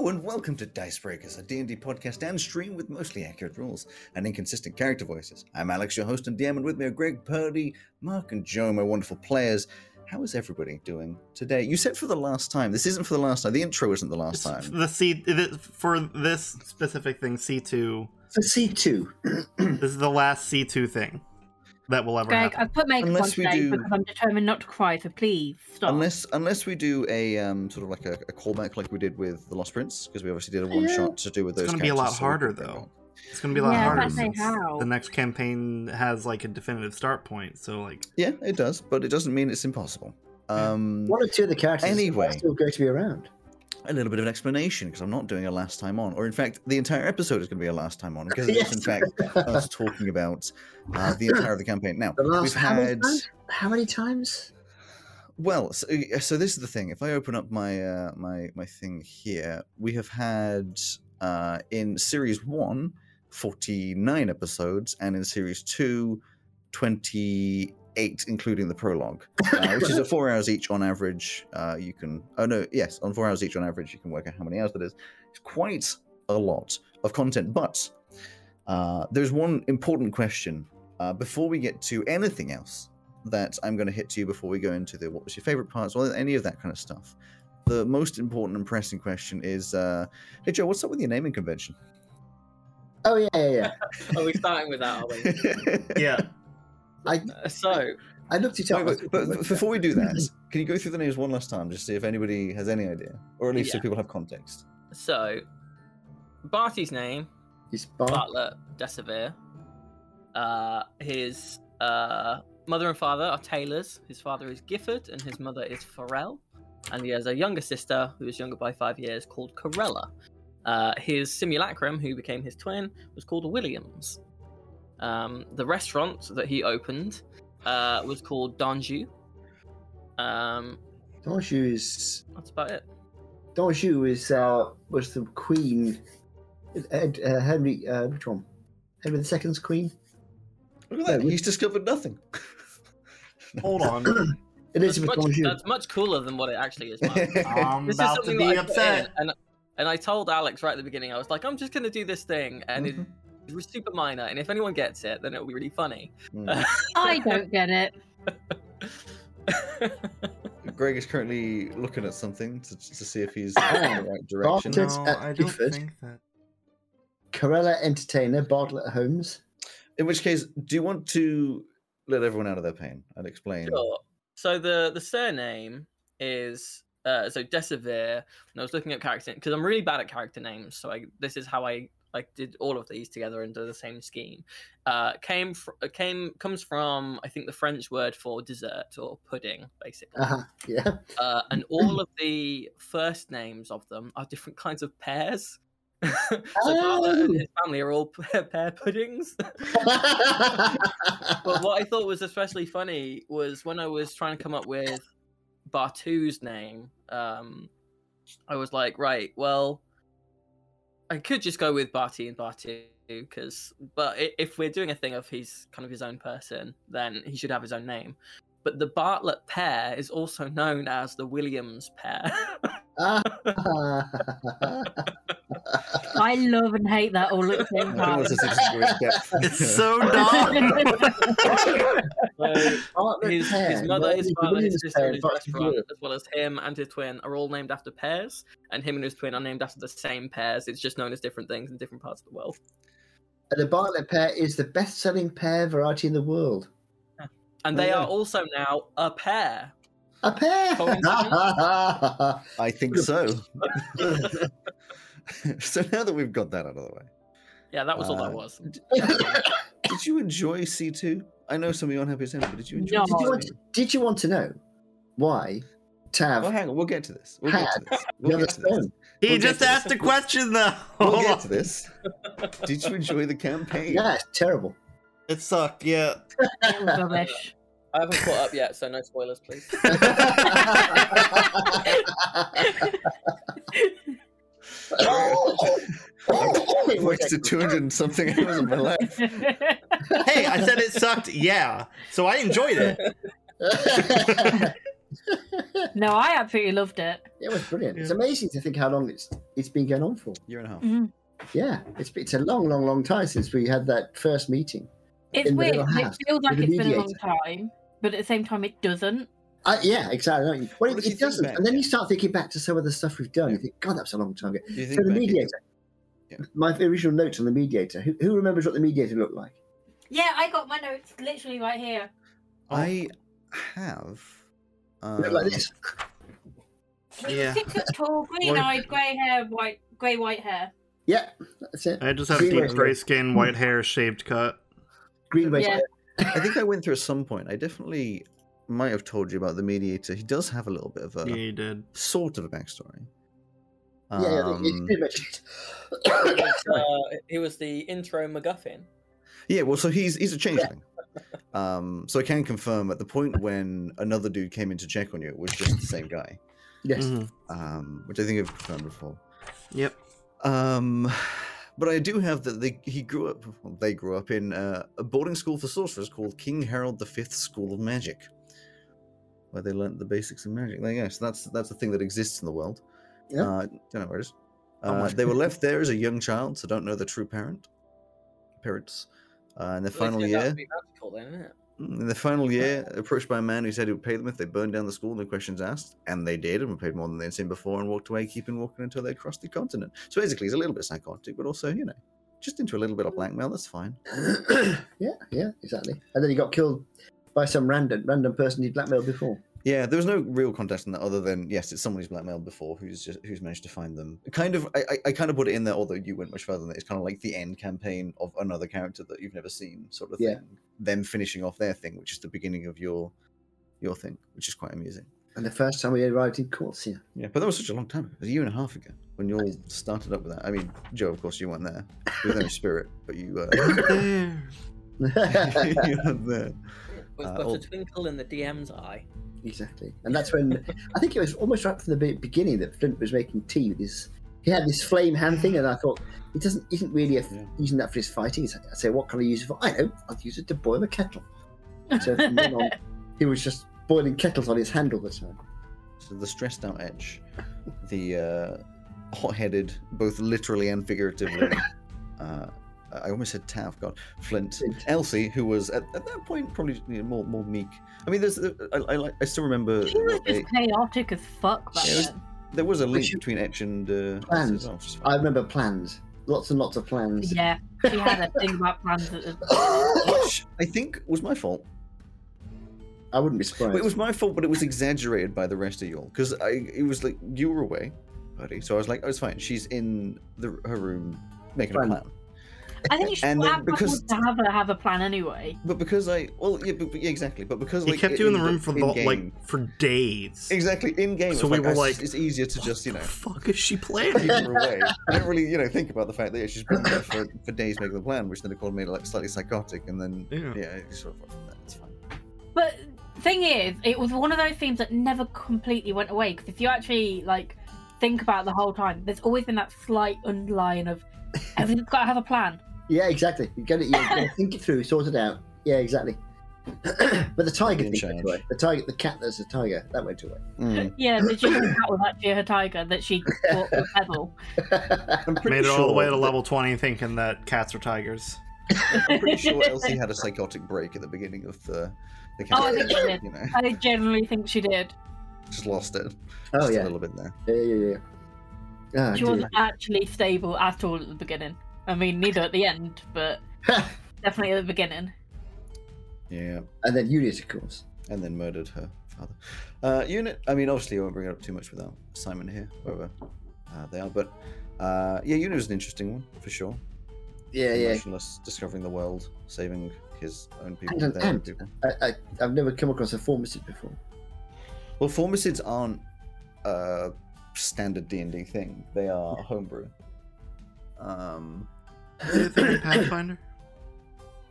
Hello and welcome to Dicebreakers, a D&D podcast and stream with mostly accurate rules and inconsistent character voices. I'm Alex, your host and DM, and with me are Greg Purdy, Mark and Joe, my wonderful players. How is everybody doing today? You said for the last time. This isn't for the last time. The intro isn't the last time. For this specific thing, C2. For C2. This is the last C2 thing that will ever happen. Greg, I've put makeup on today because I'm determined not to cry, so please stop. Unless we do a sort of like a callback like we did with The Lost Prince, because we obviously did a one-shot to do with those characters. It's going to be a lot harder, though. It's going to be a lot harder since the next campaign has like a definitive start point. So like, yeah, it does, but it doesn't mean it's impossible. One or two of the characters are still going to be around. A little bit of an explanation, because I'm not doing a last time on, or in fact, the entire episode is going to be a last time on, because it's in fact us talking about the entire of the campaign. Now, how many times? Well, so this is the thing. If I open up my my thing here, we have had in series 1. 49 episodes, and in series 2, 28, including the prologue, which is at 4 hours each on average. On 4 hours each on average, you can work out how many hours that is. It's quite a lot of content, but there's one important question before we get to anything else that I'm going to hit to you before we go into the what was your favorite parts or any of that kind of stuff. The most important and pressing question is, hey Joe, what's up with your naming convention? Oh, yeah. Are we starting with that, are we? Yeah. I looked at each other. But before we do that, can you go through the names one last time just to see if anybody has any idea? Or at least so people have context. So, Barty's name is Bartlett Desavere. His mother and father are tailors. His father is Gifford and his mother is Pharrell. And he has a younger sister who is younger by 5 years called Corella. His simulacrum, who became his twin, was called Williams. The restaurant that he opened was called Danju. Danju is... That's about it. Danju is was the queen... Henry... which one? Henry II's queen? Look at that. He's discovered nothing. Hold on. Elizabeth Danju. That's much cooler than what it actually is. I'm about to be upset. And I told Alex right at the beginning, I was like, I'm just going to do this thing. And it was super minor. And if anyone gets it, then it'll be really funny. Mm. I don't get it. Greg is currently looking at something to see if he's in the right direction. No, I don't think that. Corella Entertainer, Bartlett Holmes. In which case, do you want to let everyone out of their pain? I'd explain. Sure. So the surname is... so Desavere, and I was looking at character because I'm really bad at character names. So this is how I did all of these together under the same scheme. Comes from I think the French word for dessert or pudding, basically. And all of the first names of them are different kinds of pears. So Father and his family are all pear puddings. But what I thought was especially funny was when I was trying to come up with Bartu's name, I was like, right, well, I could just go with Barty and Bartu, but if we're doing a thing of he's kind of his own person, then he should have his own name. But the Bartlett pair is also known as the Williams pair. I love and hate that all at the same time. It's so dark. His mother, his father, his sister, and his restaurant, as well as him and his twin, are all named after pears, and him and his twin are named after the same pears. It's just known as different things in different parts of the world. And the Bartlett pear is the best-selling pear variety in the world. And they are also now a pair. A pair? I think so. So now that we've got that out of the way. Yeah, that was all that was. Did you enjoy C2? I know some of you aren't happy to say it, but did you enjoy C2? Did you want to know why Tav... Well, hang on, we'll get to this. He just asked a question, though. We'll get to this. Did you enjoy the campaign? Yeah, it's terrible. It sucked, yeah. It was rubbish. I haven't caught up yet, so no spoilers, please. I've wasted 200-something hours of my life. Hey, I said it sucked, yeah. So I enjoyed it. No, I absolutely loved it. It was brilliant. Yeah. It's amazing to think how long it's been going on for. Year and a half. Mm-hmm. Yeah, it's a long, long, long time since we had that first meeting. It's weird. It feels like it's been a long time, but at the same time, it doesn't. Yeah, exactly. Well, it doesn't. And then you start thinking back to some of the stuff we've done. Yeah. You think, God, that was a long time ago. So the mediator. Yeah. My original notes on the mediator. Who remembers what the mediator looked like? Yeah, I got my notes literally right here. I have. Look like this. Yeah. 6 foot tall, green-eyed, grey-white hair. Yeah, that's it. I just have deep grey skin, white hair, shaved cut. Green waist. Yeah. I think I went through at some point. I definitely might have told you about the mediator. He does have a little bit of a sort of a backstory. Yeah, you mentioned it. He was the intro MacGuffin. Yeah, well, so he's a changeling. Yeah. So I can confirm at the point when another dude came in to check on you, it was just the same guy. Yes. Mm-hmm. Which I think I've confirmed before. Yep. But I do have that they grew up in a boarding school for sorcerers called King Harold the Fifth School of Magic, where they learnt the basics of magic. There you go. So that's a thing that exists in the world. Yeah. Don't know where it is. They were left there as a young child, so don't know their true parents. In their final year, approached by a man who said he would pay them if they burned down the school, no questions asked, and they did, and were paid more than they'd seen before, and walked away, keeping walking until they crossed the continent. So basically, he's a little bit psychotic, but also, you know, just into a little bit of blackmail. That's fine. yeah, exactly. And then he got killed by some random person he'd blackmailed before. Yeah, there was no real context in that other than yes, it's someone who's blackmailed before who's managed to find them. Kind of, I kind of put it in there, although you went much further than that. It's kind of like the end campaign of another character that you've never seen, sort of thing. Yeah. Them finishing off their thing, which is the beginning of your thing, which is quite amusing. And the first time we arrived in Corsia. Yeah, but that was such a long time ago. It was a year and a half ago when you all started up with that. I mean, Joe, of course, you weren't there. You were there in spirit, but you weren't there. You weren't there. We've got a twinkle in the DM's eye. Exactly. And that's when, I think it was almost right from the beginning that Flint was making tea with his, he had this flame hand thing, and I thought, it isn't really using that for his fighting. I say, what can I use it for? I know, I'll use it to boil a kettle. So from then on, he was just boiling kettles on his hand all the time. So the stressed out Etch, the hot-headed, both literally and figuratively, I almost said Tav, God, Flint. Elsie, who was at that point probably more meek. I mean, I still remember. She was just chaotic as fuck back then. There was a link between Etch and plans. I remember plans. Lots and lots of plans. Yeah, she had a thing about plans. Which I think was my fault. I wouldn't be surprised. It was my fault, but it was exaggerated by the rest of y'all because it was like you were away, buddy. So I was like, oh, it's fine. She's in her room making a plan. I think you should have a plan anyway. But because exactly. But because he kept you in the room for days. Exactly, in game. So we were like, it's easier to just you know. Fuck is she playing? Away. I don't really think about the fact that she's been there for days making the plan, which then it called me like slightly psychotic, and then it sort of went from that. It's fine. But thing is, it was one of those themes that never completely went away because if you actually like think about it the whole time, there's always been that slight underline of everything's got to have a plan. Yeah, exactly. You think it through, sort it out. Yeah, exactly. But the tiger thing went away. The cat that's a tiger, that went away. Mm. Yeah, the cat was actually her tiger that she bought with Pebble. Made it all the way to level 20 thinking that cats are tigers. I'm pretty sure Elsie had a psychotic break at the beginning of the cat. Oh, I think she did. You know. I generally think she did. Just lost it. A little bit there. Yeah. Oh, she wasn't actually stable at all at the beginning. I mean, neither at the end, but definitely at the beginning. Yeah. And then Unit, of course. And then murdered her father. Unit, I mean, obviously I won't bring it up too much without Simon here, wherever they are, but Unit was an interesting one, for sure. Yeah. Emotionless, discovering the world, saving his own people. I've never come across a formicid before. Well, formicids aren't a standard D&D thing. They are homebrew. Pathfinder?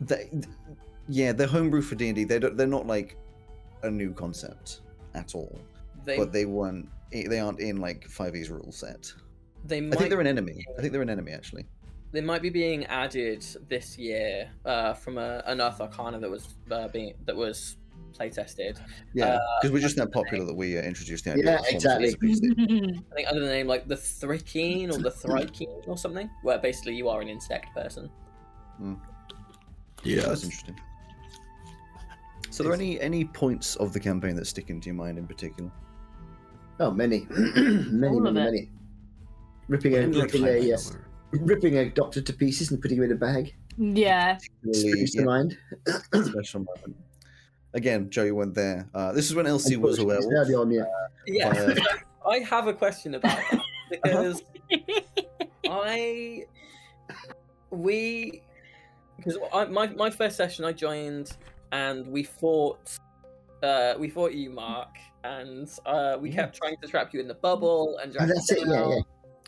They're homebrew for D&D. They're not like a new concept at all. They aren't in like 5e's rule set. I think they're an enemy. Actually. They might be being added this year from an Earth Arcana that was playtested. Yeah, because we're just that popular that we introduced the idea. Yeah, exactly. I think under the name like the Thri-kreen or the Thri-kreen or something, where basically you are an insect person. Mm. Yeah, that's interesting. So, are there any points of the campaign that stick into your mind in particular? Oh, many, many. Ripping a doctor to pieces and putting him in a bag. Yeah. Springs to mind. Special moment. Again, Joe, you went there. This is when Elsie was a werewolf. Early on, yeah. I have a question about that because my first session I joined and we fought you, Mark, and we kept trying to trap you in the bubble and that's it,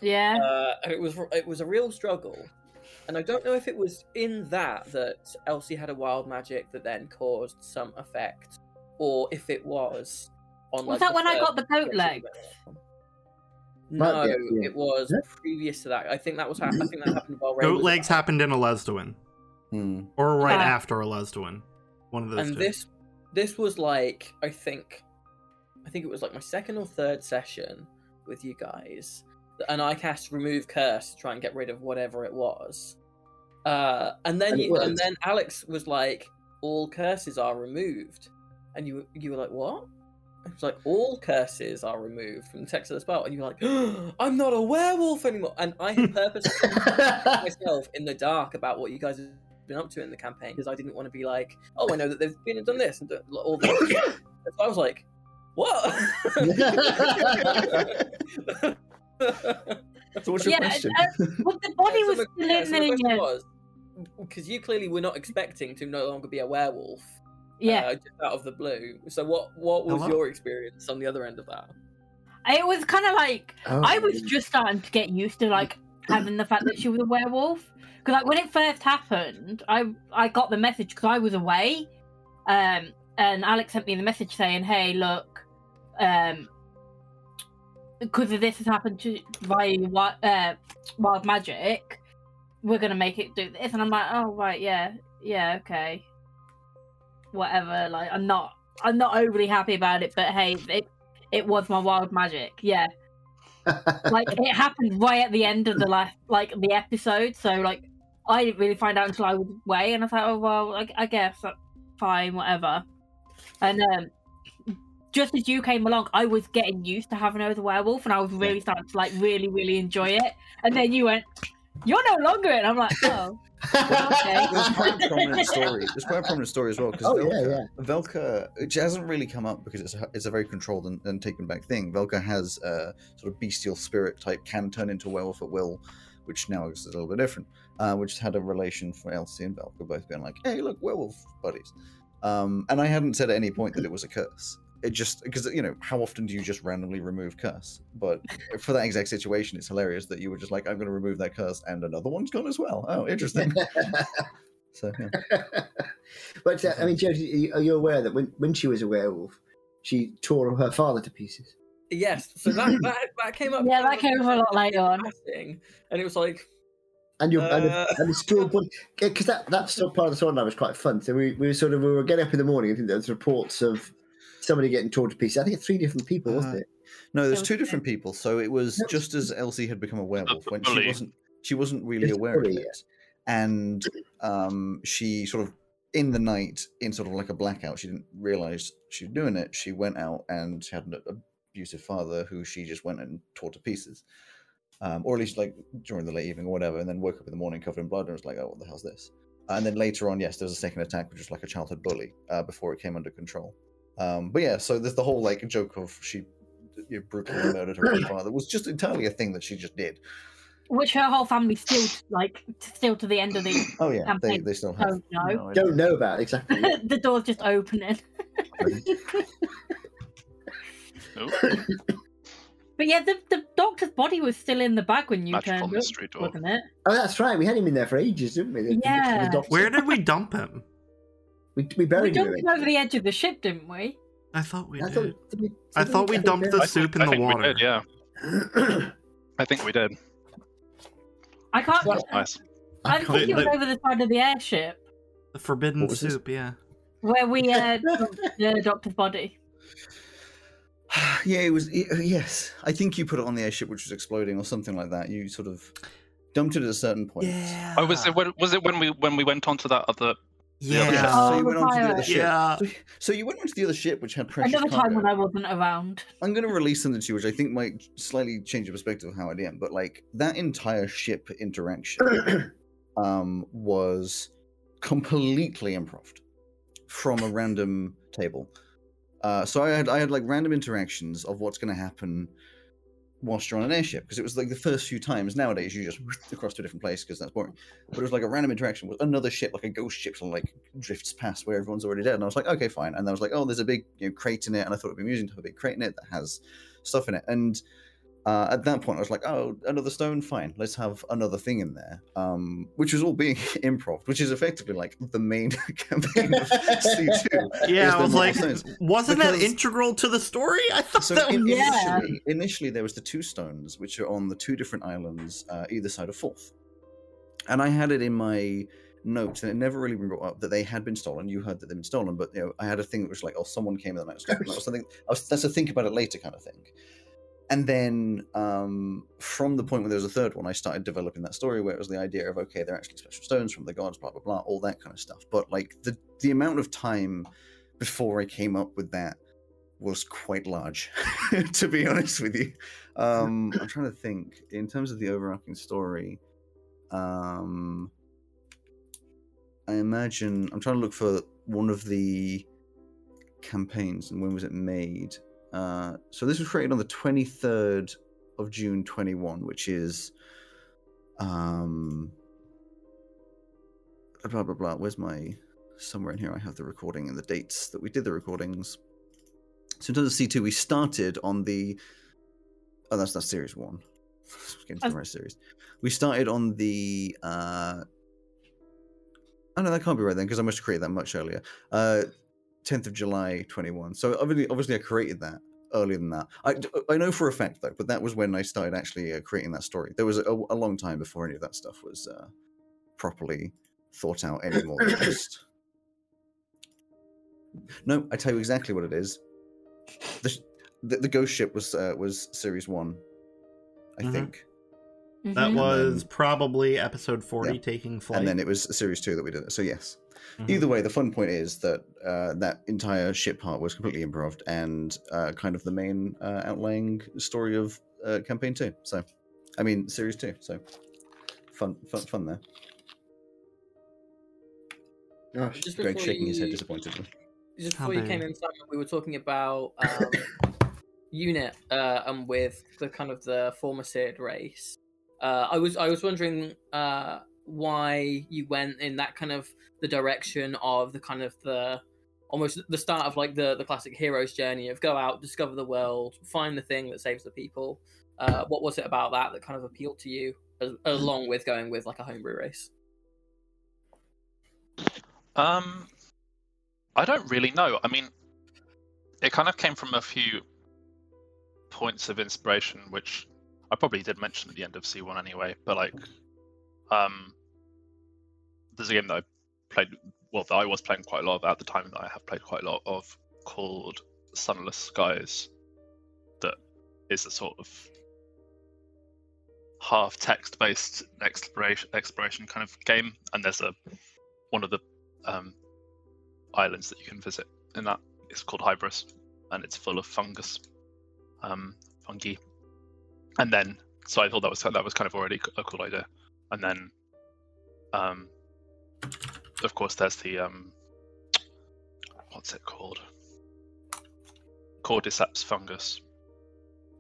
yeah. And it was a real struggle. And I don't know if it was in that Elsie had a wild magic that then caused some effect, or if it was on. Was that when I got the goat leg? No, it was previous to that. I think that was. I think that happened while goat legs happened in Alesdwin, or right after Alesdwin. One of those. And two. this was like I think it was like my second or third session with you guys. And I cast Remove Curse to try and get rid of whatever it was. And then Alex was like, all curses are removed. And you were like, what? I was like, all curses are removed from the text of the spell. And you were like, oh, I'm not a werewolf anymore. And I had purposely myself in the dark about what you guys have been up to in the campaign because I didn't want to be like, oh, I know that they've been and done this. And all that. So I was like, what? So what's your question? The body was still in there. Because you clearly were not expecting to no longer be a werewolf. Yeah. Just out of the blue. So what was your experience on the other end of that? It was kind of like, I was just starting to get used to like having the fact that she was a werewolf. Because like when it first happened, I got the message because I was away. And Alex sent me the message saying, hey, look, because of this has happened to by wild magic, we're gonna make it do this, and I'm like, oh right, yeah, okay, whatever. Like, I'm not overly happy about it, but hey, it was my wild magic, yeah. Like it happened right at the end of the last the episode, so like I didn't really find out until I was away, and I was like, oh well, I guess that's fine, whatever, and just as you came along, I was getting used to having her as a werewolf, and I was really starting to really, really enjoy it. And then you went, "You're no longer it." And I'm like, "Oh, okay." There's quite a prominent story. As well because Velka, which hasn't really come up because it's a very controlled and taken back thing. Velka has a sort of bestial spirit type, can turn into a werewolf at will, which now is a little bit different. Which had a relation for Elsie and Velka both being like, "Hey, look, werewolf buddies," and I hadn't said at any point that it was a curse. It just, because, you know, how often do you just randomly remove curse? But for that exact situation, it's hilarious that you were just like, I'm going to remove that curse and another one's gone as well. Oh, interesting. So, yeah. But, I mean, Joe, are you aware that when she was a werewolf, she tore her father to pieces? Yes. So that came up. Yeah, that came up a lot later on. And it was like... And the school board, because that's still part of the storyline was quite fun. So we were getting up in the morning and there was reports of somebody getting torn to pieces. I think it's 3 different people, wasn't it? No, there's 2 different people. So it was just as Elsie had become a werewolf when she wasn't really aware of it, and she sort of in the night, in sort of like a blackout, she didn't realize she was doing it. She went out and she had an abusive father who she just went and tore to pieces, or at least like during the late evening or whatever, and then woke up in the morning covered in blood and was like, oh, what the hell's this? And then later on, yes, there was a second attack, which was like a childhood bully before it came under control. But yeah, so there's the whole like joke of she brutally murdered her own father was just entirely a thing that she just did, which her whole family still to the end of the campaign. They still have don't know about it, exactly. The door's just opening. But yeah, the doctor's body was still in the bag when you turned up, wasn't it? Oh, that's right. We had him in there for ages, didn't we? Yeah. Where did we dump him? We buried him over the edge of the ship, didn't we? I thought we did. I thought we dumped the soup in the water. We did, yeah. I think we did. I can't. That's nice. I think it was over the side of the airship. The forbidden soup, yeah. where we adopted body. Yeah, it was. Yes, I think you put it on the airship, which was exploding, or something like that. You sort of dumped it at a certain point. Yeah. Oh, was it when we went onto that other? Yeah. Other ship? So you went onto the other ship. Yeah. So you went onto the other ship, which had precious cargo. Another time when I wasn't around. I'm going to release something to you, which I think might slightly change the perspective of how I am. But like that entire ship interaction was completely improv from a random table. So I had like random interactions of what's going to happen whilst you're on an airship, because it was like the first few times. Nowadays you just across to a different place because that's boring, but it was like a random interaction with another ship, like a ghost ship, and like drifts past where everyone's already dead, and I was like, okay, fine. And I was like, oh, there's a big crate in it, and I thought it'd be amusing to have a big crate in it that has stuff in it. And at that point I was like, oh, another stone, fine, let's have another thing in there, which was all being improv, which is effectively like the main campaign of C2. Yeah, I was like, wasn't that integral to the story? I thought so. Initially there was the two stones which are on the two different islands either side of Forth, and I had it in my notes, and it never really been brought up that they had been stolen. You heard that they'd been stolen, but I had a thing that was like, oh, someone came in the night stolen, or something. That's a think about it later kind of thing. And then from the point where there was a third one, I started developing that story where it was the idea of, okay, they're actually special stones from the gods, blah, blah, blah, all that kind of stuff. But like the amount of time before I came up with that was quite large, to be honest with you. I'm trying to think. In terms of the overarching story, I imagine... I'm trying to look for one of the campaigns and when was it made... So this was created on the 23rd of June 21, which is blah blah blah. Where's my somewhere in here? I have the recording and the dates that we did the recordings. So in terms of C2, we started on the that's series one. Getting to the right series. We started on the oh no, that can't be right then, because I must have created that much earlier. 10th of July 21. So obviously I created that earlier than that. I know for a fact though, but that was when I started actually creating that story. There was a long time before any of that stuff was properly thought out anymore. No, I tell you exactly what it is. The ghost ship was series 1, I think. Mm-hmm. That was probably episode 40, Taking Flight. And then it was series 2 that we did it, so yes. Mm-hmm. Either way, the fun point is that that entire ship part was completely improv and kind of the main outlying story of campaign 2. So, I mean, series 2, so fun there. Gosh, Greg shaking his head disappointedly. Just before you came in, Simon, we were talking about UNIT and with the kind of the formicid race. I was wondering why you went in that kind of the direction of the kind of the almost the start of like the classic hero's journey of go out, discover the world, find the thing that saves the people. What was it about that kind of appealed to you, along with going with like a homebrew race? I don't really know. I mean, it kind of came from a few points of inspiration, which I probably did mention at the end of C1 anyway, but like, there's a game that I was playing quite a lot of at the time that I have played quite a lot of, called Sunless Skies, that is a sort of half text-based exploration kind of game, and there's one of the islands that you can visit in that. It's called Hybris, and it's full of fungi. And then, so I thought that was kind of already a cool idea. And then, of course, there's the what's it called? Cordyceps fungus.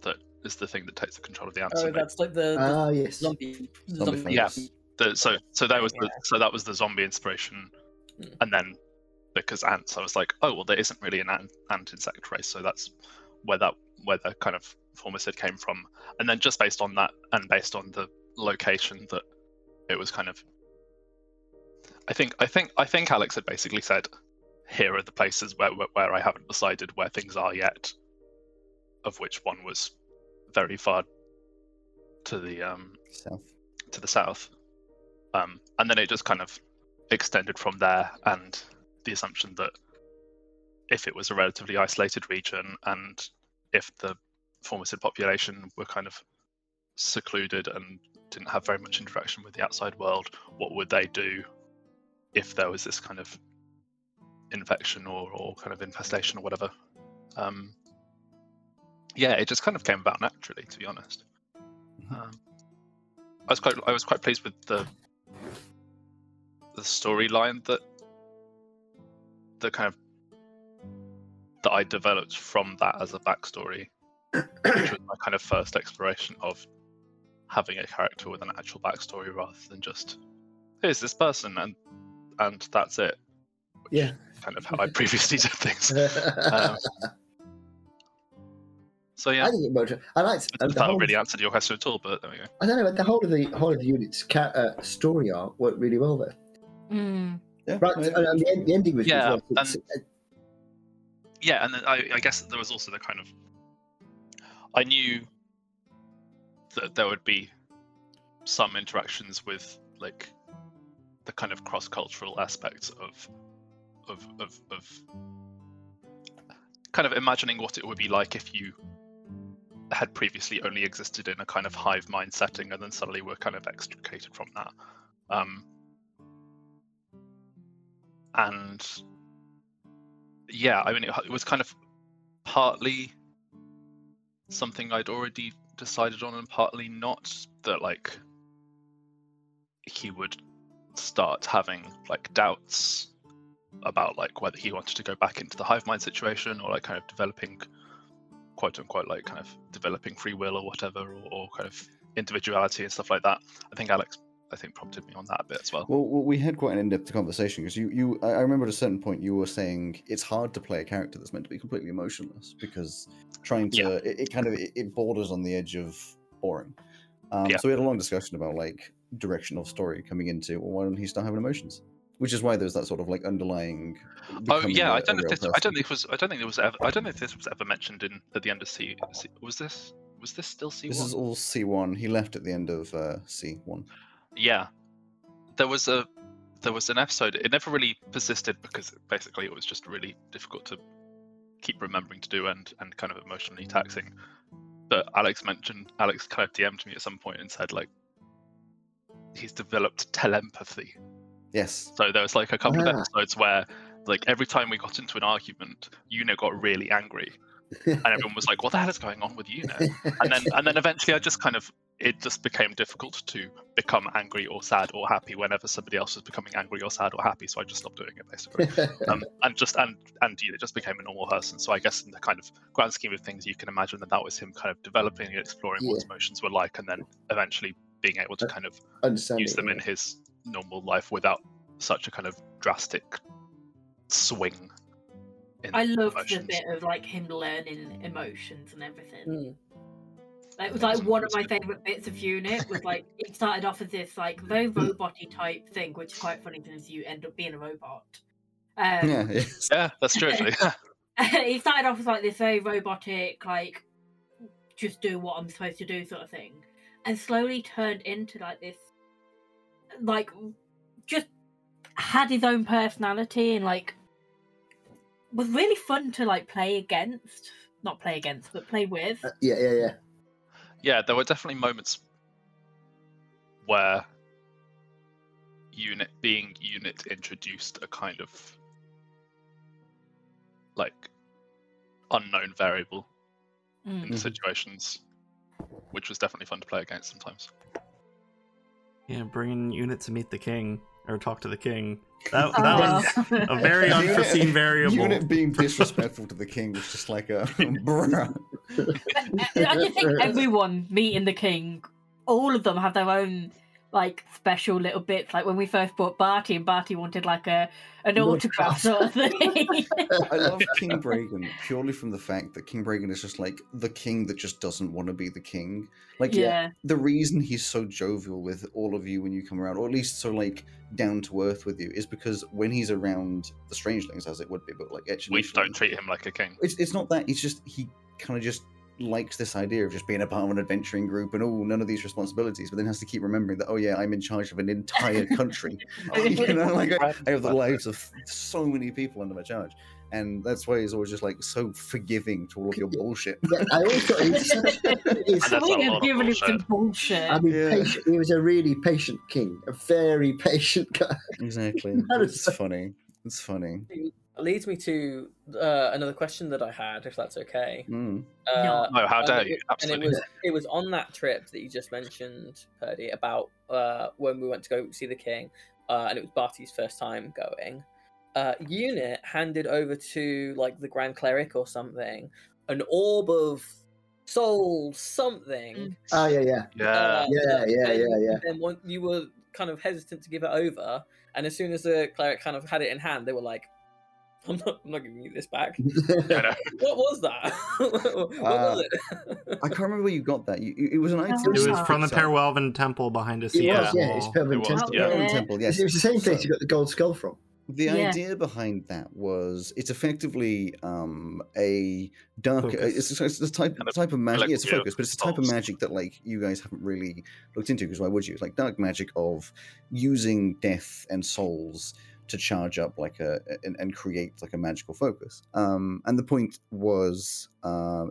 That is the thing that takes the control of the ants. Oh, that's like the zombie fungus. Yeah. That was the zombie inspiration. Mm. And then, because ants, I was like, oh well, there isn't really an ant insect race, so that's where the kind of formicid came from. And then just based on that and based on the location that it was kind of, I think Alex had basically said, here are the places where I haven't decided where things are yet, of which one was very far to the south. And then it just kind of extended from there, and the assumption that if it was a relatively isolated region and if the formicid population were kind of secluded and didn't have very much interaction with the outside world, what would they do if there was this kind of infection or kind of infestation or whatever? Yeah, it just kind of came about naturally, to be honest. I was quite pleased with the storyline that that I developed from that as a backstory, which was my kind of first exploration of having a character with an actual backstory rather than just here's this person and that's it. Which yeah, is kind of how I previously did things. So yeah, I think it worked. I liked. That really answered your question at all, but there we go. I don't know. But the whole of the unit's story arc worked really well there. Mm. Yeah. Right, and the ending was good. Yeah, and then I guess there was also the kind of. I knew that there would be some interactions with like the kind of cross-cultural aspects of kind of imagining what it would be like if you had previously only existed in a kind of hive mind setting and then suddenly were kind of extricated from that. And yeah, I mean, it was kind of partly something I'd already decided on and partly not, that like he would start having like doubts about like whether he wanted to go back into the hive mind situation or like kind of developing quote unquote like kind of developing free will or whatever, or kind of individuality and stuff like that. I think Alex prompted me on that a bit as well. Well, we had quite an in-depth conversation because you I remember at a certain point you were saying it's hard to play a character that's meant to be completely emotionless because trying to it borders on the edge of boring. So we had a long discussion about like direction of story coming into, well, why don't he start having emotions? Which is why there's that sort of like underlying. I don't know if this was ever mentioned in at the end of C. Was this still C1? This is all C1. He left at the end of C1. Yeah, there was an episode. It never really persisted because basically it was just really difficult to keep remembering to do and kind of emotionally taxing. But Alex kind of DM'd me at some point and said like he's developed telepathy. Yes. So there was like a couple of episodes where like every time we got into an argument, Una got really angry, and everyone was like, "What the hell is going on with Una?" And then eventually, it just became difficult to become angry or sad or happy whenever somebody else was becoming angry or sad or happy. So I just stopped doing it basically, and it just became a normal person. So I guess in the kind of grand scheme of things, you can imagine that was him kind of developing and exploring what his emotions were like, and then eventually being able to kind of use them in his normal life without such a kind of drastic swing. I loved the bit of like him learning emotions and everything. Mm. It was like one of my favourite bits of Unit was like it started off as this like very robot-y type thing, which is quite funny because you end up being a robot. Yeah, that's true. It started off as like this very robotic, like just do what I'm supposed to do sort of thing, and slowly turned into like this, like just had his own personality and like was really fun to like play with. Yeah. Yeah, there were definitely moments where Unit introduced a kind of like unknown variable in situations, which was definitely fun to play against sometimes. Yeah, bringing Unit to meet the king or talk to the king. That was a very unforeseen variable. Unit being disrespectful to the king was just like a bruh. I just think everyone meeting the king, all of them have their own like special little bits. Like when we first bought Barty, and Barty wanted like an autograph sort of thing. I love King Bragan purely from the fact that King Bragan is just like the king that just doesn't want to be the king. Like the reason he's so jovial with all of you when you come around, or at least so like down to earth with you, is because when he's around the Strangelings, as it would be, but like Etch and we don't treat him like a king. It's not that. It's just he kind of just likes this idea of just being a part of an adventuring group and none of these responsibilities, but then has to keep remembering that I'm in charge of an entire country. I have the lives of so many people under my charge, and that's why he's always just like so forgiving to all of your bullshit. Yeah, I also given it some bullshit. I mean, patient, he was a really patient king, a very patient guy. Exactly. It's funny. It leads me to another question that I had, if that's okay. Mm. No, how dare you? Absolutely. And it was on that trip that you just mentioned, Purdy, about when we went to go see the king, and it was Barty's first time going. Unit handed over to like the Grand Cleric or something an orb of soul something. Oh yeah. And when you were kind of hesitant to give it over, and as soon as the cleric kind of had it in hand, they were like, I'm not giving you this back. What was that? What was it? I can't remember where you got that. It was an item. It was from the Perwelven Temple behind us. It was Perwelven Temple. Yes, it was the same place you got the gold skull from. The idea behind that was it's effectively a dark. It's the type of magic. It's a focus, but it's the type of magic that like you guys haven't really looked into, because why would you? It's like dark magic of using death and souls to charge up like and create like a magical focus. And the point was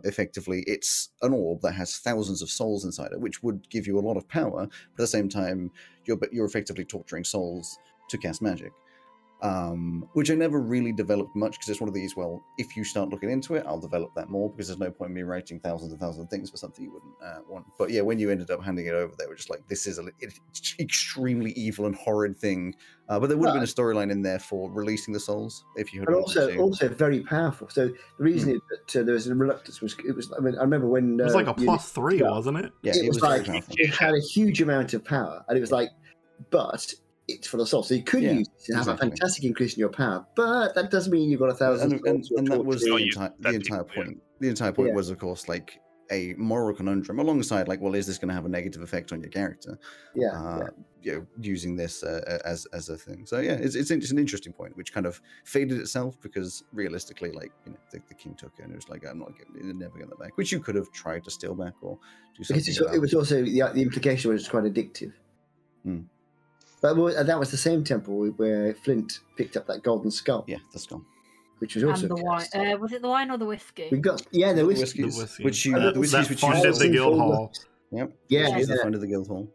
effectively it's an orb that has thousands of souls inside it, which would give you a lot of power, but at the same time you're effectively torturing souls to cast magic. Which I never really developed much, because it's one of these, well, if you start looking into it, I'll develop that more, because there's no point in me writing thousands and thousands of things for something you wouldn't want. But yeah, when you ended up handing it over, they were just like, this is an extremely evil and horrid thing. But there would have been a storyline in there for releasing the souls, if you had wanted to. But also very powerful. So the reason is that there was a reluctance, I remember when... it was like a +3, wasn't it? Yeah, it was like, it had a huge amount of power, and it was like, but... it's for the soul, so you could use it and have a fantastic increase in your power, but that doesn't mean you've got 1,000. And that was the entire point. Yeah. The entire point was, of course, like a moral conundrum alongside, like, well, is this going to have a negative effect on your character? Yeah, you know, using this as a thing. So yeah, it's an interesting point, which kind of faded itself because realistically, like, you know, the king took it and it was like, I'm not never getting that back, which you could have tried to steal back or do something. It was also the implication was quite addictive. Mm. But that was the same temple where Flint picked up that golden skull. Yeah, the skull. Which was also... And the wine. Was it the wine or the whiskey? The whiskey. Which funded the guild hall. Yep. Yeah. Funded the guild hall.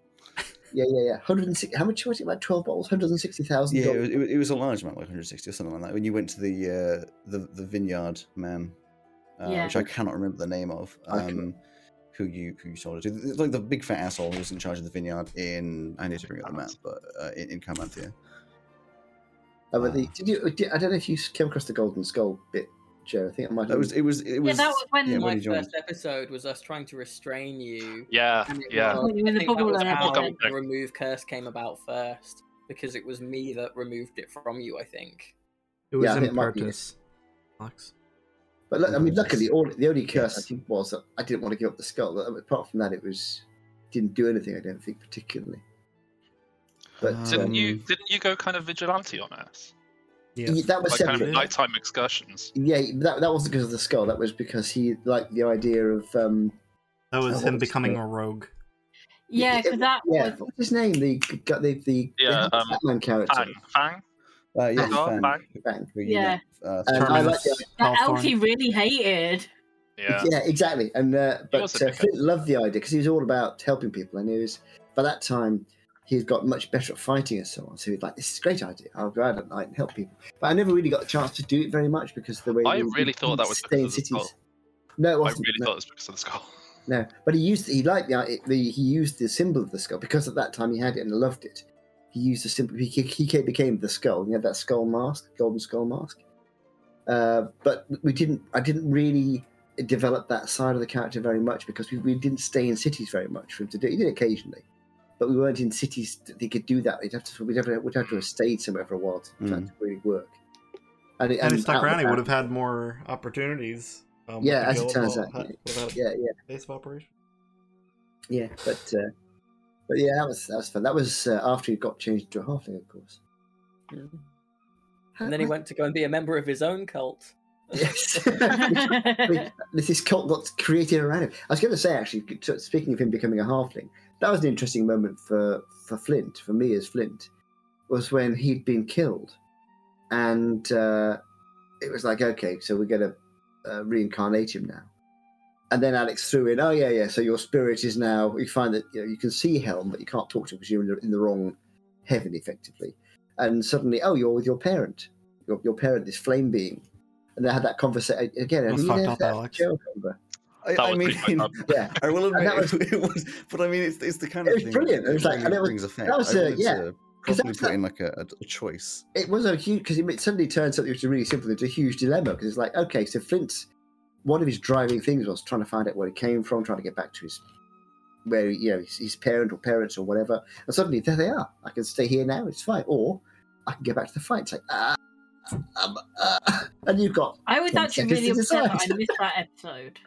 Yeah. 160. How much was it? Like 12 bottles? 160,000? Yeah, it was a large amount, like 160 or something like that. When you went to the vineyard man, which I cannot remember the name of. Who you sold it to? It's like the big fat asshole who was in charge of the vineyard in. I need to bring up the map, but in Carmanthia. I don't know if you came across the golden skull bit, Joe. I think I might. It was. Yeah, that was when my first episode was us trying to restrain you. Yeah. I think that was how the remove curse came about first, because it was me that removed it from you. I think it was in purpose, Max. But I mean, luckily, the only curse I think was that I didn't want to give up the skull. Apart from that, didn't do anything. I don't think particularly. But didn't you go kind of vigilante on us? Yeah, that was separate. Kind of nighttime excursions. Yeah, that wasn't because of the skull. That was because he liked the idea of. That was him becoming a rogue. Yeah, because that. Yeah, what was his name? The Batman character. Fang. Fang. Yeah. I like that Elsie really hated. Yeah, exactly. And but Flint loved the idea because he was all about helping people, and he was by that time he'd got much better at fighting and so on. So he'd like, this is a great idea. I'll go out at night and help people. But I never really got the chance to do it very much because the way I really thought that was because of the skull. No, it wasn't. I really thought it was because of the skull. No, but he used the symbol of the skull because at that time he had it and loved it. He used the symbol. He became the skull. He had that skull mask, golden skull mask. But we didn't. I didn't really develop that side of the character very much because we didn't stay in cities very much for him to do. He did occasionally, but we weren't in cities that they could do that. We'd have to have stayed somewhere for a while for that to really work. And if stuck around, he would have had more opportunities. As it turns out. Base of operation. Yeah, but. But yeah, that was fun. That was after he got changed to a halfling, of course. Mm-hmm. And then he went to go and be a member of his own cult. Yes. This cult got created around him. I was going to say, actually, speaking of him becoming a halfling, that was an interesting moment for Flint, for me as Flint, was when he'd been killed. And it was like, okay, so we're going to reincarnate him now. And then Alex threw in, so your spirit is now, you find that, you know, you can see Helm, but you can't talk to him because you're in the wrong heaven, effectively. And suddenly, you're with your parent. Your parent, this flame being. And they had that conversation. Again, I mean, I will admit it was, but I mean, it's the kind of thing. It was brilliant. It was like, and it was, that was probably put in like a choice. It was a huge, because it suddenly turned something which is really simple into a huge dilemma, because it's like, okay, so Flint's, one of his driving things was trying to find out where he came from, trying to get back to his, where, you know, his parent or parents or whatever. And suddenly, there they are. I can stay here now, it's fine. Or I can go back to the fight. It's like, and you've got. I was actually really upset I missed that episode.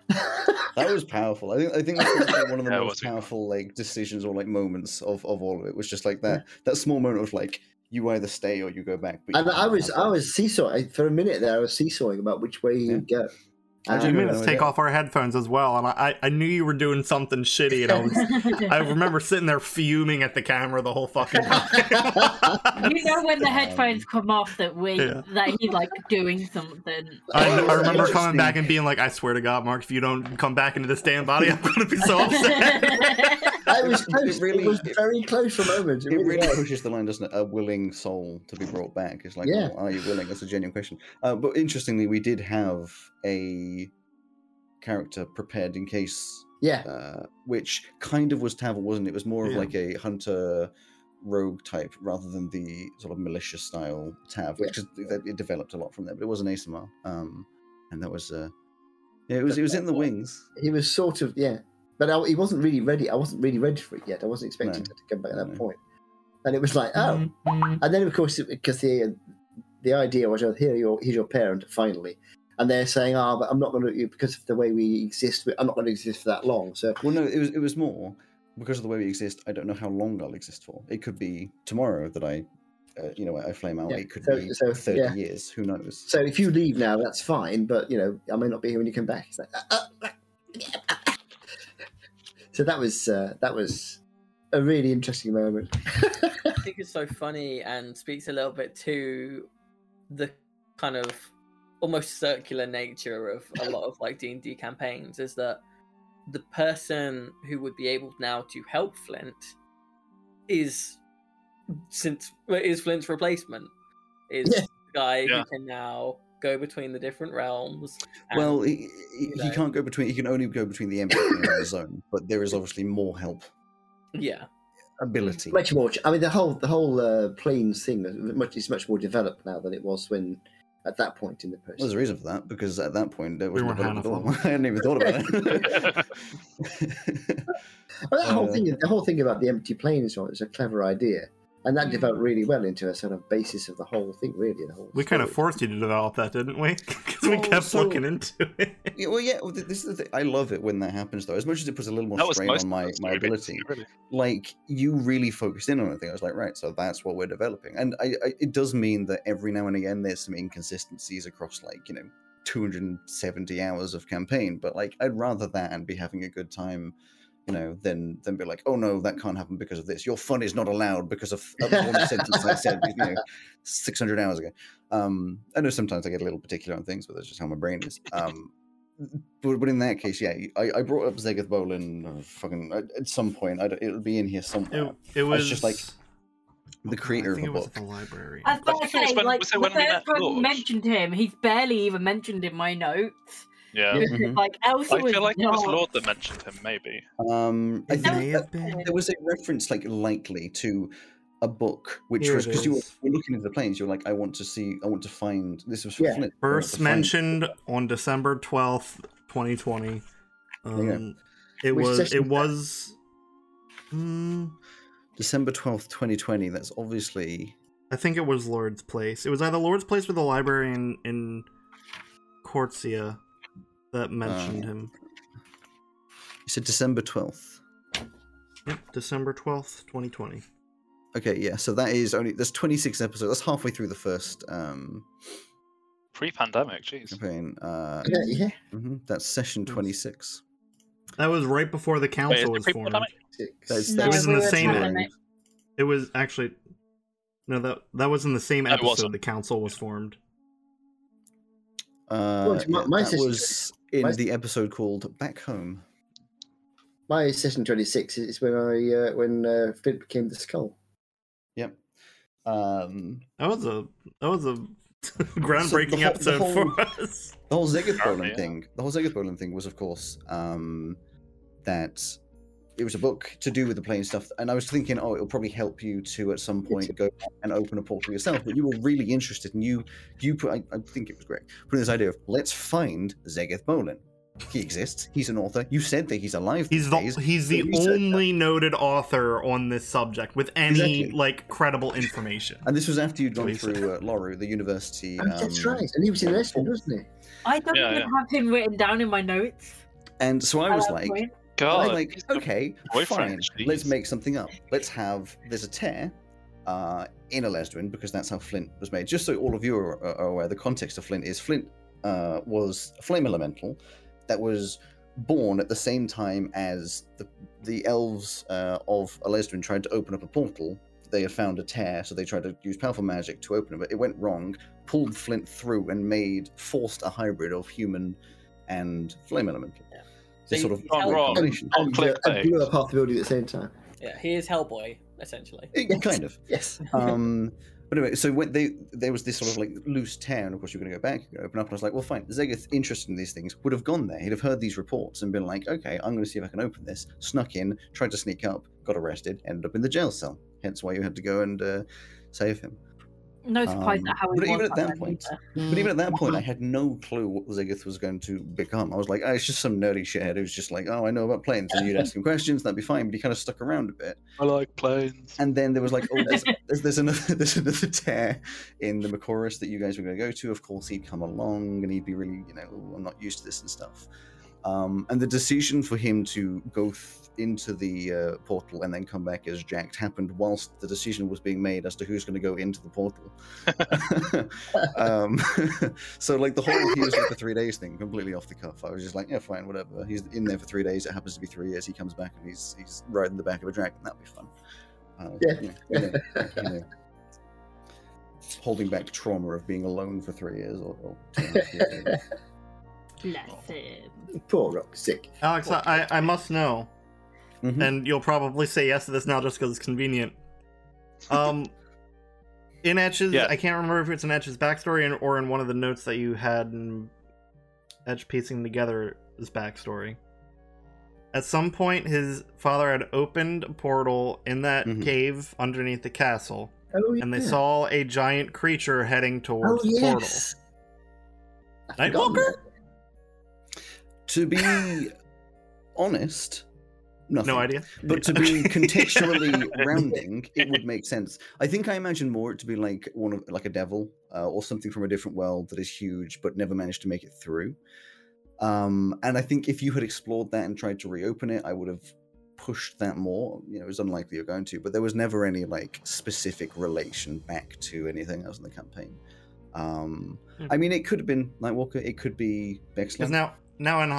That was powerful. I think that was like one of the most powerful like decisions or like moments of all of it. Was just like that small moment of like you either stay or you go back. But and I was seesawing for a minute there. I was seesawing about which way you go. I made us take off our headphones as well, and I knew you were doing something shitty, and I remember sitting there fuming at the camera the whole fucking time. You know when the headphones come off that he's like doing something. I remember coming back and being like, I swear to God, Mark, if you don't come back into this damn body, I'm going to be so upset. I was close. It was very close for moments. It really pushes the line, doesn't it? A willing soul to be brought back. It's like, well, are you willing? That's a genuine question. But interestingly, we did have a character prepared in case, which kind of was Tavor, wasn't it? It was more of like a hunter rogue type rather than the sort of militia style Tav, which it developed a lot from there. But it was an ASMR, and that was it was in the wings. He was sort of but he wasn't really ready. I wasn't really ready for it yet. I wasn't expecting it to come back at that point, and it was like and then of course because the idea was he's your parent finally. And they're saying, but I'm not going to, because of the way we exist, I'm not going to exist for that long. So, well, no, it was more, because of the way we exist, I don't know how long I'll exist for. It could be tomorrow that I flame out. It could be 30 years, who knows? So if you leave now, that's fine, but, you know, I may not be here when you come back. It's like, So that was a really interesting moment. I think it's so funny and speaks a little bit to the kind of almost circular nature of a lot of like D&D campaigns, is that the person who would be able now to help Flint is Flint's replacement, the guy who can now go between the different realms. Well, he can't go between. He can only go between the Empire and the Zone, but there is obviously more help. Yeah. Ability. Much more. I mean, the whole planes thing is much more developed now than it was when. At that point in the process. Well, there's a reason for that, because at that point there was I hadn't even thought about it. Well, the whole thing about the empty plane and so on is a clever idea, and that developed really well into a sort of basis of the whole thing. Really, we kind of forced you to develop that, didn't we? Because we kept looking into it. Yeah, well, yeah. This is the thing. I love it when that happens, though. As much as it puts a little more strain on my ability, like you really focused in on it. I was like, right, so that's what we're developing, and it does mean that every now and again there's some inconsistencies across, like, you know, 270 hours of campaign. But like, I'd rather that and be having a good time. You know, then be like, oh no, that can't happen because of this. Your fun is not allowed because of one sentence I said, 600 hours ago. I know sometimes I get a little particular on things, but that's just how my brain is. But in that case, I brought up Zegith Bolin at some point. It'll be in here somewhere. It was just like the creator of a book. The library. I was about to say, the first time you mentioned him, he's barely even mentioned in my notes. Yeah, like Elsie. I feel like it was Lord that mentioned him, maybe. I think there was a reference, like lightly, to a book, which was because you were looking into the planes. You're like, I want to find. This was for Flint. First mentioned on December 12th, 2020. December 12th, 2020. That's obviously. I think it was Lord's Place. It was either Lord's Place or the library in Corsia. That mentioned him. You said December 12th. Yep, December 12th, 2020. Okay, yeah, so there's 26 episodes. That's halfway through the first... Pre-pandemic, jeez. Campaign. That's session 26. That was right before the council was formed. That was in the same... It was actually... No, that was in the same episode the council was formed. My episode called Back Home. My session 26 is when I when Flint became the Skull. Yep. That was a groundbreaking episode for us. The whole Zegith Bolin thing. The whole Zegith Bolin thing was, of course, that it was a book to do with the plane stuff, and I was thinking, it'll probably help you to at some point go and open a portal yourself. But you were really interested, and you put, I think it was Greg, putting this idea of let's find Zegith Bolin. He exists. He's an author. You said that he's alive. He's the only noted author on this subject with any credible information. And this was after you'd gone through Lauru, the university. That's right. And he was in Eston, wasn't he? I don't even have him written down in my notes. And so I was okay, fine. Geez. Let's make something up. Let's have there's a tear in Alesdwin because that's how Flint was made. Just so all of you are aware, the context of Flint is Flint was a flame elemental that was born at the same time as the elves of Alesdwin tried to open up a portal. They had found a tear, so they tried to use powerful magic to open it, but it went wrong, pulled Flint through, and forced a hybrid of human and flame elemental. Yeah. Blew up half the building at the same time. Yeah, he is Hellboy, essentially. Kind of. Yes. But anyway, so when there was this sort of loose tear, and of course you're going to go back, you're going to open up, and I was like, well, fine. Zegith, interested in these things, would have gone there. He'd have heard these reports and been like, okay, I'm going to see if I can open this. Snuck in, tried to sneak up, got arrested, ended up in the jail cell. Hence why you had to go and save him. No surprise at how he But even at that point, I had no clue what Zegith was going to become. I was like, it's just some nerdy shithead who's just like, I know about planes. And you'd ask him questions, that'd be fine. But he kind of stuck around a bit. I like planes. And then there was there's another tear in the Macorus that you guys were going to go to. Of course, he'd come along and he'd be really, I'm not used to this and stuff. And the decision for him to go into the portal and then come back as jacked happened whilst the decision was being made as to who's going to go into the portal. So the whole he was there for 3 days thing, completely off the cuff. I was just like, yeah, fine, whatever. He's in there for 3 days. It happens to be 3 years. He comes back and he's riding the back of a dragon. That'll be fun. Holding back trauma of being alone for 3 years or 2.5 years. Bless him. Poor Rock, sick. Alex, I must know, and you'll probably say yes to this now just because it's convenient. In Etch's, I can't remember if it's in Etch's backstory or in one of the notes that you had in Etch piecing together his backstory. At some point, his father had opened a portal in that cave underneath the castle, and they saw a giant creature heading towards the portal. Nightwalker? To be honest, nothing. No idea. But to be contextually rounding, it would make sense. I think I imagine more it to be like a devil or something from a different world that is huge but never managed to make it through. And I think if you had explored that and tried to reopen it, I would have pushed that more. It was unlikely you're going to, but there was never any specific relation back to anything else in the campaign. I mean, it could have been Nightwalker. It could be Bexlan. Now in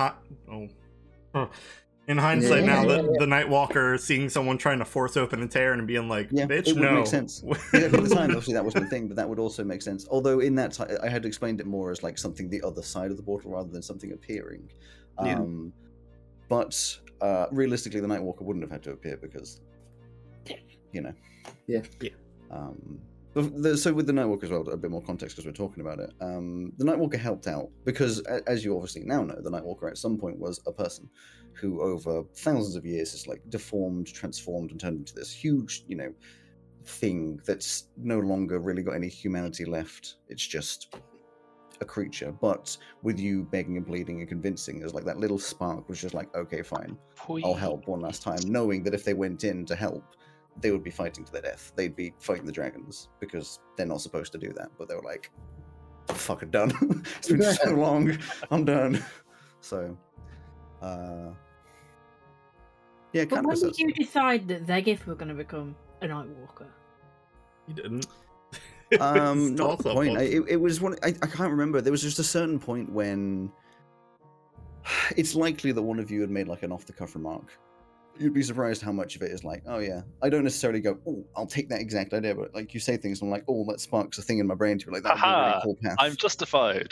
hindsight, the Nightwalker seeing someone trying to force open a tear and being like, bitch, it would make sense. At the time, obviously, that wasn't a thing, but that would also make sense. Although in that time, I had explained it more as something the other side of the portal rather than something appearing. But realistically, the Nightwalker wouldn't have had to appear because, So with the Nightwalker as well, a bit more context because we're talking about it. The Nightwalker helped out because, as you obviously now know, the Nightwalker at some point was a person who over thousands of years is deformed, transformed, and turned into this huge, thing that's no longer really got any humanity left. It's just a creature. But with you begging and pleading and convincing, there's that little spark was just okay, fine, I'll help one last time, knowing that if they went in to help, they would be fighting to their death. They'd be fighting the dragons because they're not supposed to do that. But they were like, fuck, I'm done. It's been so long. I'm done. So, But when did you decide that Zegith were going to become a Nightwalker? You didn't. Not the point. It was one. I can't remember. There was just a certain point when it's likely that one of you had made an off-the-cuff remark. You'd be surprised how much of it is I don't necessarily go, I'll take that exact idea, but you say things and I'm that sparks a thing in my brain to be that would be a really cool path. I'm justified.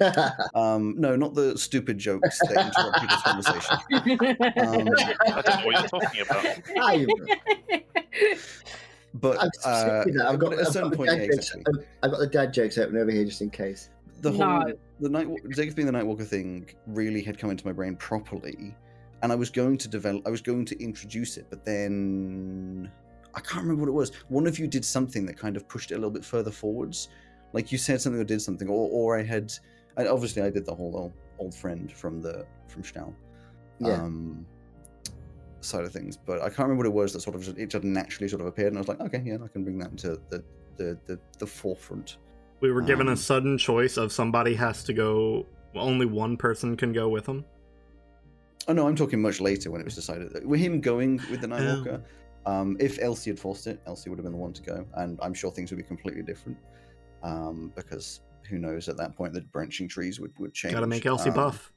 No, not the stupid jokes that interrupt people's conversation. I don't know what you're talking about. But I've got a certain point. I've got the dad jokes open over here just in case. The whole Zegith being the Nightwalker thing really had come into my brain properly, and I was going to introduce it, but then I can't remember what it was. One of you did something that kind of pushed it a little bit further forwards. Like you said something or did something, or obviously I did the whole old friend from Schnell side of things, but I can't remember what it was that sort of it just naturally sort of appeared, and I was like, okay, yeah, I can bring that into the forefront. We were given a sudden choice of somebody has to go, only one person can go with him. Oh no, I'm talking much later when it was decided that with him going with the Nightwalker. If Elsie had forced it, Elsie would have been the one to go, and I'm sure things would be completely different. Because who knows, at that point the branching trees would change. Gotta make Elsie buff.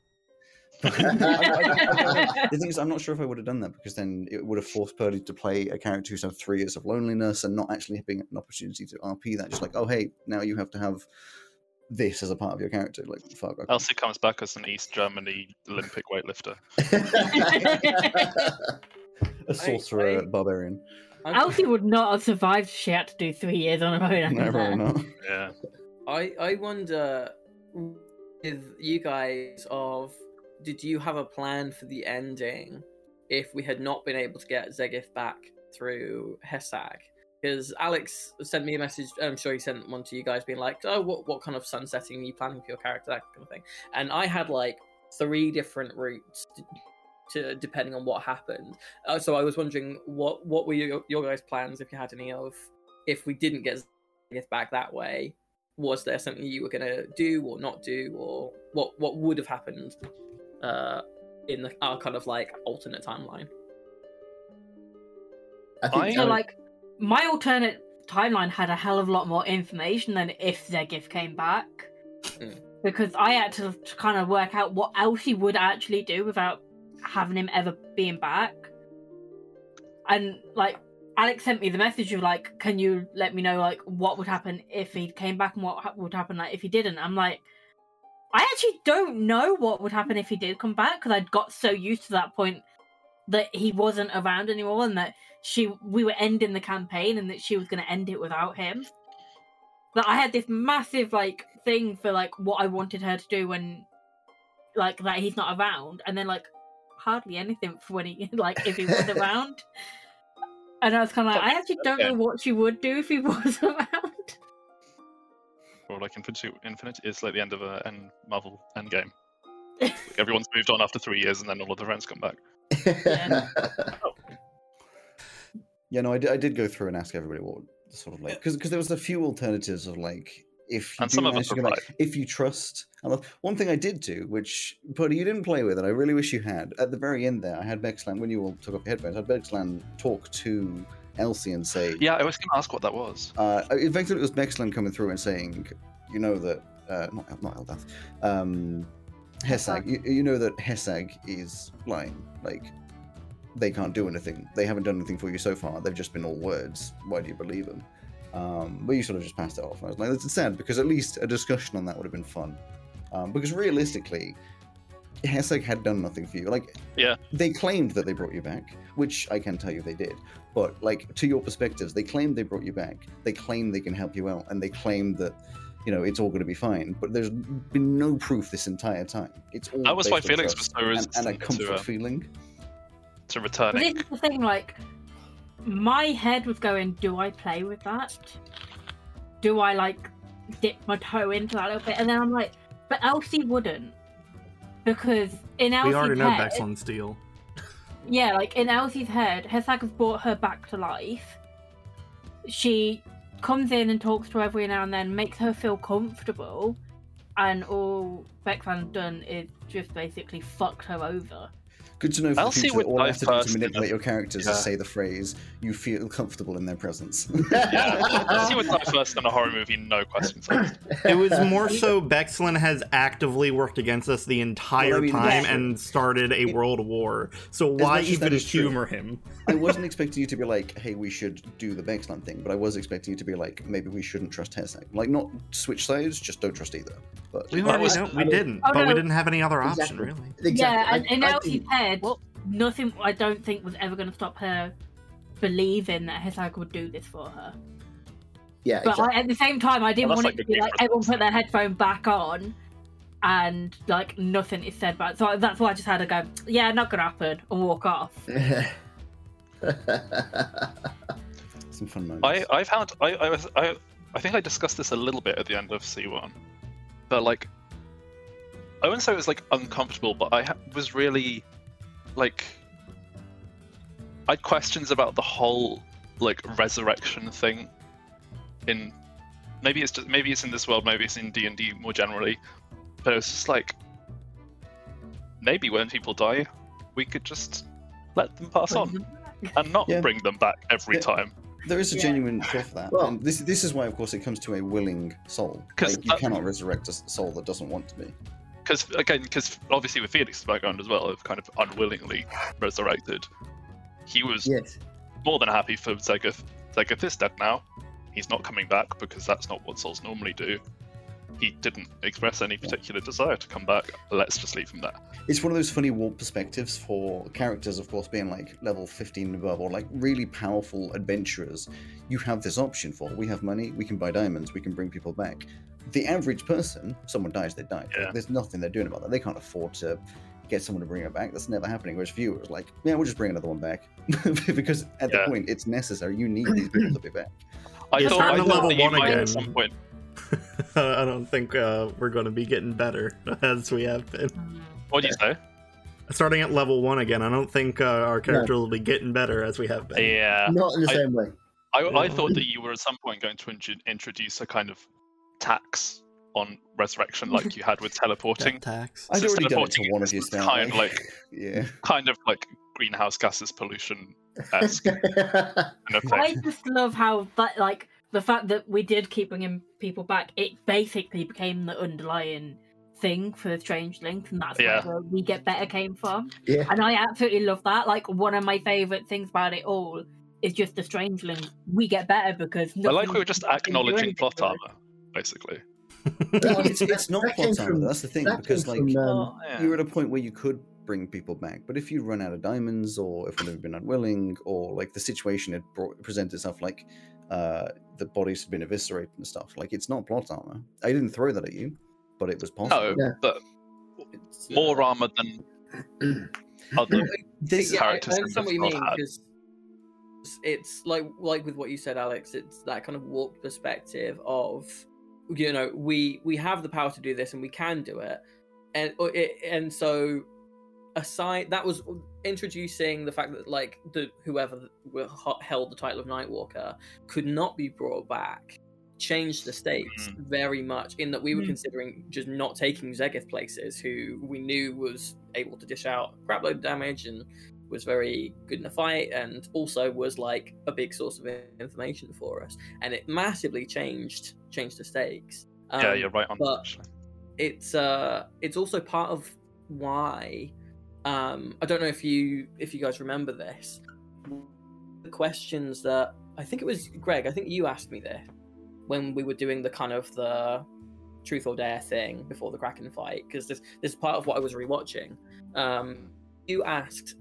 The thing is, I'm not sure if I would have done that, because then it would have forced Purdy to play a character who's had 3 years of loneliness and not actually having an opportunity to RP that. Just like, oh hey, now you have to have this as a part of your character. Like, fuck. Elsie comes back as an East Germany Olympic weightlifter, a sorcerer barbarian. Elsie would not have survived if she had to do 3 years on her own. No, probably not. Yeah. I wonder, with you guys, did you have a plan for the ending if we had not been able to get Zegith back through Hesag? Because Alex sent me a message, I'm sure he sent one to you guys, being like, oh, what kind of sunsetting are you planning for your character, that kind of thing. And I had like 3 different routes to depending on what happened, so I was wondering what were your guys' plans if you had any of, if we didn't get Zegith back that way, was there something you were going to do or not do, or what would have happened in our kind of like alternate timeline? My alternate timeline had a hell of a lot more information than if Zegith came back, because I had to kind of work out what else he would actually do without having him ever being back. And like Alex sent me the message of like, can you let me know like what would happen if he came back and what would happen like if he didn't. I'm like, I actually don't know what would happen if he did come back, because I'd got so used to that point that he wasn't around anymore, and that we were ending the campaign and that she was going to end it without him. But I had this massive like thing for like what I wanted her to do when like that he's not around, and then like hardly anything for when he like if he was around. And I was kind of like, I actually don't know what she would do if he was around. Or like Infinite is like the end of a Marvel Endgame. Like everyone's moved on after 3 years, and then all of the friends come back. Yeah. Yeah, no, I did go through and ask everybody what sort of like, because there was a few alternatives of like, if you trust. One thing I did do, which Purdy, you didn't play with, and I really wish you had. At the very end there, I had Bexlan, when you all took off your headphones, I had Bexlan talk to Elsie and say... Yeah, I was going to ask what that was. In fact, it was Bexlan coming through and saying, you know that... not Eldath. Hesag. You know that Hesag is lying. Like, they can't do anything. They haven't done anything for you so far. They've just been all words. Why do you believe them? But you sort of just passed it off. And I was like, that's sad, because at least a discussion on that would have been fun. Because realistically, Hesag had done nothing for you. Like, yeah, they claimed that they brought you back, which I can tell you they did. But like, to your perspectives, they claimed they brought you back. They claim they can help you out, and they claim that, you know, it's all going to be fine. But there's been no proof this entire time. It's all. That was why Felix was so resistant and a comfort feeling to returning. This is the thing, like. My head was going, do I play with that? Do I, like, dip my toe into that a little bit? And then I'm like, but Elsie wouldn't. Because in Elsie's head... We already know Bexlan's deal. Yeah, like, in Elsie's head, Hesag has brought her back to life. She comes in and talks to her every now and then, makes her feel comfortable, and all Bexlan's done is just basically fucked her over. Good to know for the future that all I have to do to manipulate your characters is say the phrase, you feel comfortable in their presence. Yeah, Elsie would die first in a horror movie, no questions asked. It was more so Bexlan has actively worked against us the entire time and started a world war. So why even humor him? I wasn't expecting you to be like, hey, we should do the Bexlan thing, but I was expecting you to be like, maybe we shouldn't trust Hesag. Like, not switch sides, just don't trust either. But we didn't have any other option, really. Exactly. Yeah, and Elsie's head, nothing I don't think was ever going to stop her believing that Hesag would do this for her. Yeah, but exactly. At the same time, I didn't want it to be like everyone put their headphone back on and like nothing is said about it. So that's why I just had to go, yeah, not going to happen, and walk off. Some fun moments. I think I discussed this a little bit at the end of C1, but like, I wouldn't say it was like uncomfortable, but I was really like, I had questions about the whole like resurrection thing. In maybe it's in this world, maybe it's in D&D more generally, but it's just like, maybe when people die, we could just let them pass on and not bring them back every time. There is a genuine truth for that. Well, this is why, of course, it comes to a willing soul. Like, you cannot resurrect a soul that doesn't want to be. Because obviously with Felix's background as well, kind of unwillingly resurrected, he was more than happy for Zegith. Zegith is dead now. He's not coming back because that's not what souls normally do. He didn't express any particular desire to come back. Let's just leave him there. It's one of those funny warped perspectives for characters, of course, being like level 15 and above, or like really powerful adventurers. You have this option for, we have money, we can buy diamonds, we can bring people back. The average person, someone dies, they die. Yeah. There's nothing they're doing about that. They can't afford to get someone to bring her back. That's never happening. Whereas for you, it was like, yeah, we'll just bring another one back. Because at the point, it's necessary. You need these people to be back. I thought at some point. I don't think we're going to be getting better as we have been. What do you say? Starting at level 1 again, I don't think our character will be getting better as we have been. Yeah. Not in the same way. I thought that you were at some point going to introduce a kind of tax on resurrection like you had with teleporting. Tax. So I've already done it to one of you now. Kind of like greenhouse gases pollution-esque. I just love how that, like, the fact that we did keep bringing people back, it basically became the underlying thing for Strangelings, and that's where We Get Better came from. Yeah. And I absolutely love that. Like, one of my favourite things about it all is just the Strangelings. We Get Better because... I like we were just acknowledging plot armour, basically. It's not plot armour, that's the thing, because like you're at a point where you could bring people back, but if you run out of diamonds, or if they've been unwilling, or like the situation had presented itself like... the bodies had been eviscerated and stuff. Like, it's not plot armor. I didn't throw that at you, but it was possible. No, but it's more armor than other characters. I understand what you mean, because it's like with what you said, Alex. It's that kind of warped perspective of, you know, we have the power to do this and we can do it, and so. Aside, that was introducing the fact that like whoever held the title of Nightwalker could not be brought back, changed the stakes very much, in that we were considering just not taking Zegith places, who we knew was able to dish out crapload damage and was very good in a fight, and also was like a big source of information for us, and it massively changed the stakes. Yeah, you're right on that. Actually, it's also part of why. I don't know if you guys remember this. The questions that I think it was Greg. I think you asked me this when we were doing the kind of the truth or dare thing before the Kraken fight, because this is part of what I was rewatching. You asked,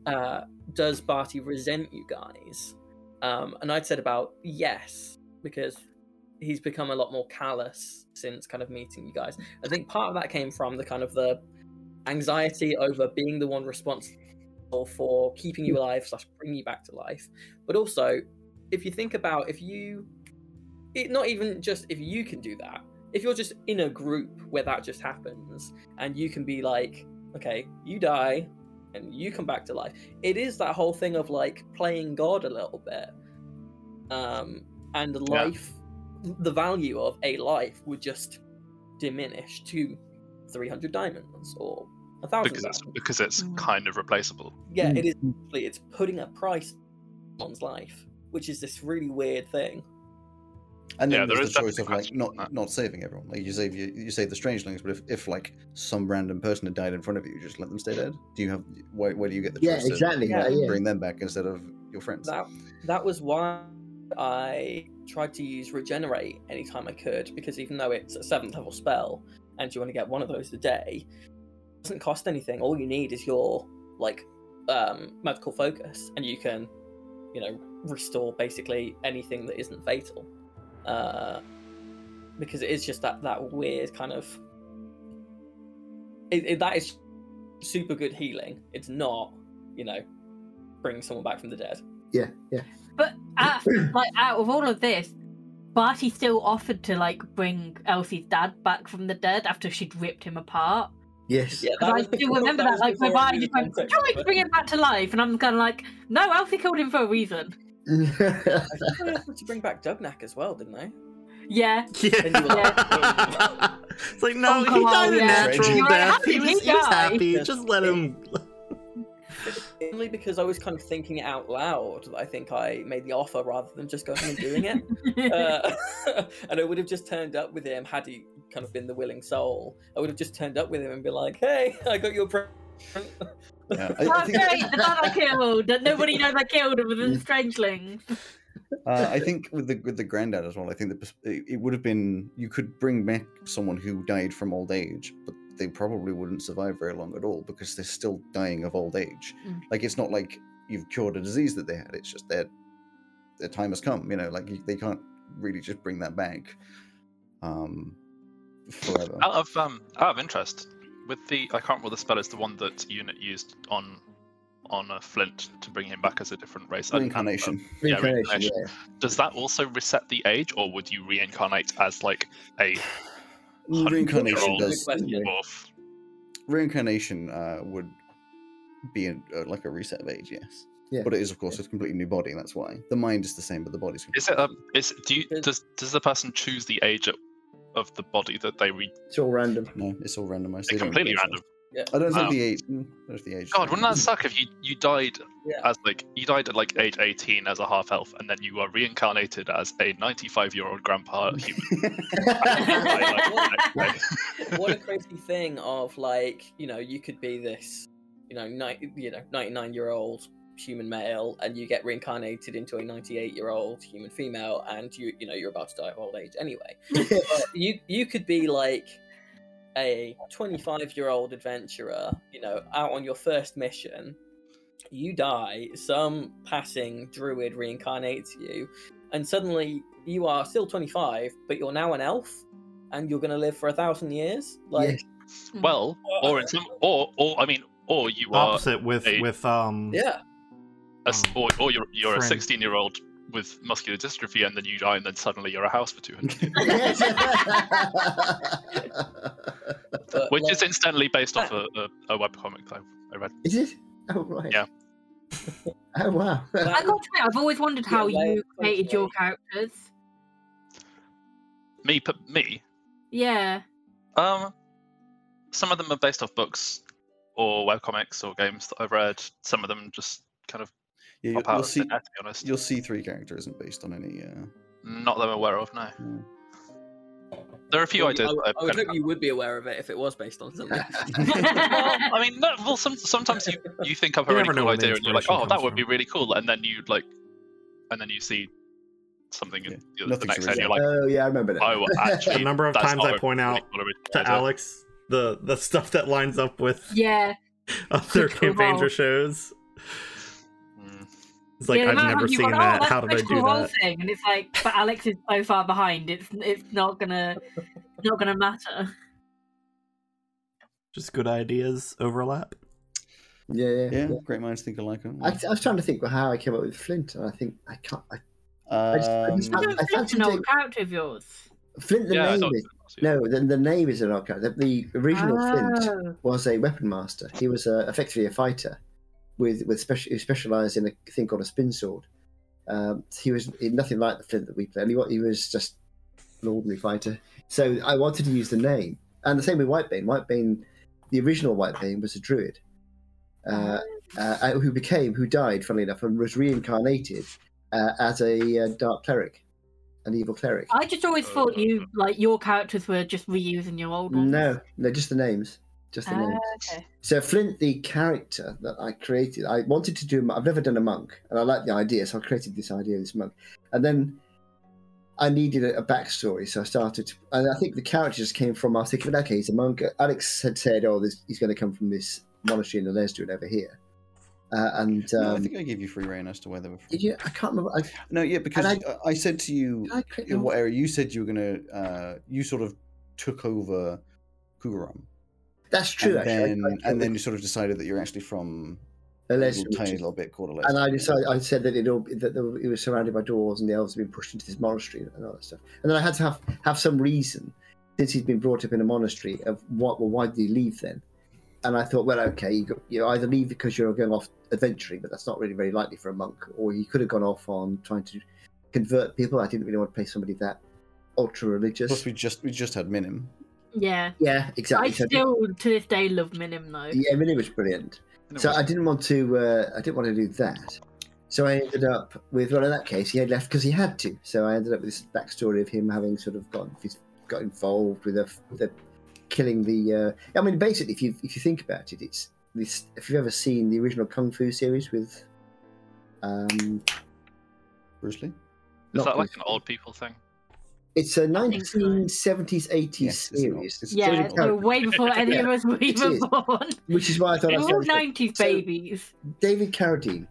"Does Barty resent you guys?" And I'd said about yes, because he's become a lot more callous since kind of meeting you guys. I think part of that came from the kind of the anxiety over being the one responsible for keeping you alive / bringing you back to life. But also, if you think about not even just if you can do that, if you're just in a group where that just happens and you can be like, okay, you die and you come back to life. It is that whole thing of like playing God a little bit. And life, the value of a life would just diminish to 300 diamonds or 1,000 diamonds. Because it's kind of replaceable. Yeah, it is. It's putting a price on one's life, which is this really weird thing. And then there's the choice of like not saving everyone. Like you save the Strangelings, but if like some random person had died in front of you, just let them stay dead. Do you have where do you get the choice to bring them back instead of your friends? That was why I tried to use regenerate anytime I could, because even though it's a 7th level spell, and you want to get one of those a day, it doesn't cost anything. All you need is your like magical focus, and you can, you know, restore basically anything that isn't fatal, because it is just that weird kind of it that is super good healing. It's not, you know, bringing someone back from the dead. Yeah. But out of all of this, Barty still offered to like bring Elsie's dad back from the dead after she'd ripped him apart. Yes. Yeah, I still remember that. Like, my Barty just went, do you want me to bring him back to life? And I'm kind of like, no, Elsie killed him for a reason. I think they offered to bring back Dugnak as well, didn't they? Yeah. It's like, no, he died a natural death. He was happy. Just let him. Only because I was kind of thinking it out loud that I think I made the offer rather than just going and doing it. And I would have just turned up with him had he kind of been the willing soul. I would have just turned up with him and be like, hey, I got your present. Yeah, I think... Okay, the dad I killed. Nobody knows I killed him with the Strangelings. I think with the granddad as well, I think that it would have been, you could bring back someone who died from old age, but they probably wouldn't survive very long at all because they're still dying of old age. Mm. Like, it's not like you've cured a disease that they had. It's just their time has come, you know, like they can't really just bring that back forever. Out of interest, with the, I can't remember the spell, is the one that Unit used on Flint to bring him back as a different race. Reincarnation. Reincarnation. Does that also reset the age, or would you reincarnate as like a reincarnation does. Reincarnation would be like a reset of age, yes. Yeah. But it is, of course, a completely new body. That's why the mind is the same, but the body's completely. Is it? Does the person choose the age of the body that they read? It's all random. No, it's all randomized. It's completely random. Yeah. I don't think the age. God, wouldn't that suck if you died as like you died at like age 18 as a half elf, and then you are reincarnated as a 95-year-old grandpa human? What a crazy thing! Of like, you know, you could be this, you know, 99-year-old human male, and you get reincarnated into a 98-year-old human female, and you know you're about to die of old age anyway. But you could be like a 25-year-old adventurer, you know, out on your first mission, you die, some passing druid reincarnates you, and suddenly you are still 25, but you're now an elf, and you're going to live for 1,000 years. Like, yeah. Well, or you are opposite you're a 16-year-old with muscular dystrophy, and then you die, and then suddenly you're a house for 200 years. Which is incidentally based off a webcomic that I read. Is it? Oh, right. Yeah. Oh, wow. I got to it. I've always wondered how you created your characters. Me? Yeah. Some of them are based off books or webcomics or games that I've read. Some of them just kind of you'll see three character isn't based on any. Not that I'm aware of, no. Yeah. There are a few ideas. I would hope you would be aware of it if it was based on something. I mean, no, well, sometimes you think of a really cool idea and you're like, oh, that would be really cool, and then you like, and then you see something in the next day, and you're like, oh yeah, I remember that. Oh, actually, the number of times I point out to Alex the stuff that lines up with other campaigns or shows. It's like, yeah, I've never seen that. How did I do that? Thing. And it's like, but Alex is so far behind. It's not gonna matter. Just good ideas overlap. Yeah. Great minds think alike. I was trying to think how I came up with Flint, and I think I can't. I fancy an old character of yours. Flint, the name is an old character. The original Flint was a weapon master. He was effectively a fighter. Who specialised in a thing called a spin sword. He was nothing like the Flint that we played. He was just an ordinary fighter. So I wanted to use the name, and the same with Whitebane. The original Whitebane was a druid who died, funnily enough, and was reincarnated as a dark cleric, an evil cleric. I just always thought you like your characters were just reusing your old ones. No, just the names. Just the name. Okay. So Flint, the character that I created, I wanted to do. I've never done a monk, and I like the idea, so I created this idea of this monk. And then I needed a backstory, so I started to, and I think the characters came from, I was thinking, okay, he's a monk. Alex had said, oh, he's going to come from this monastery in Alesdwin over here. I think I gave you free rein as to where they were from. Did you? I can't remember. Because I said to you, in what area, you said you were going to, you sort of took over Kugaram. That's true, and then you sort of decided that you're actually from a tiny little bit called Alesdwin. And I said that it was surrounded by dwarves and the elves had been pushed into this monastery and all that stuff. And then I had to have some reason, since he'd been brought up in a monastery, of why did he leave then? And I thought, well, okay, you either leave because you're going off adventuring, but that's not really very likely for a monk, or he could have gone off on trying to convert people. I didn't really want to pay somebody that ultra-religious. Plus, we just had Minim. Yeah, exactly. I still, to this day, love Minim, though. Yeah, Minim was brilliant. So I didn't want to do that. So I ended up with, well, in that case, he had left because he had to. So I ended up with this backstory of him having sort of got involved with the killing the. I mean, basically, if you think about it, it's this. If you've ever seen the original Kung Fu series with, Bruce Lee, is that like an old people thing? It's a 1970s, 80s series. It's way before any of us were even born. Which is why I thought... All 90s babies. So, David Carradine,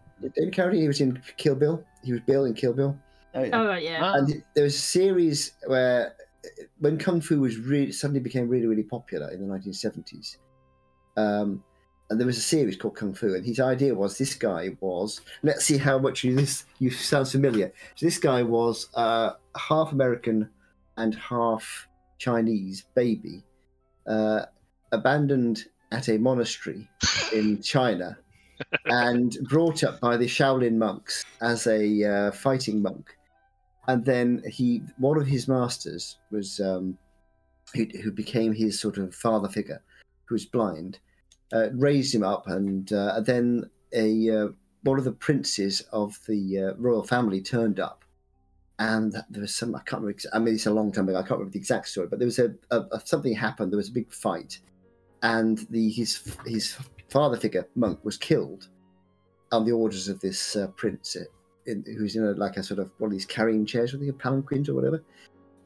he was in Kill Bill. He was Bill in Kill Bill. Oh, yeah. And there was a series where, when Kung Fu was suddenly became really, really popular in the 1970s, and there was a series called Kung Fu, and his idea was, this guy was... Let's see how much you sound familiar. So this guy was... half American and half Chinese baby, abandoned at a monastery in China and brought up by the Shaolin monks as a fighting monk. And then one of his masters was, who became his sort of father figure, who was blind, raised him up, and then one of the princes of the royal family turned up. And there was some, I can't remember, I mean, it's a long time ago, I can't remember the exact story, but there was something happened, there was a big fight, and his father figure, monk, was killed on the orders of this prince, who's in a sort of one of these carrying chairs, I think, palanquins or whatever.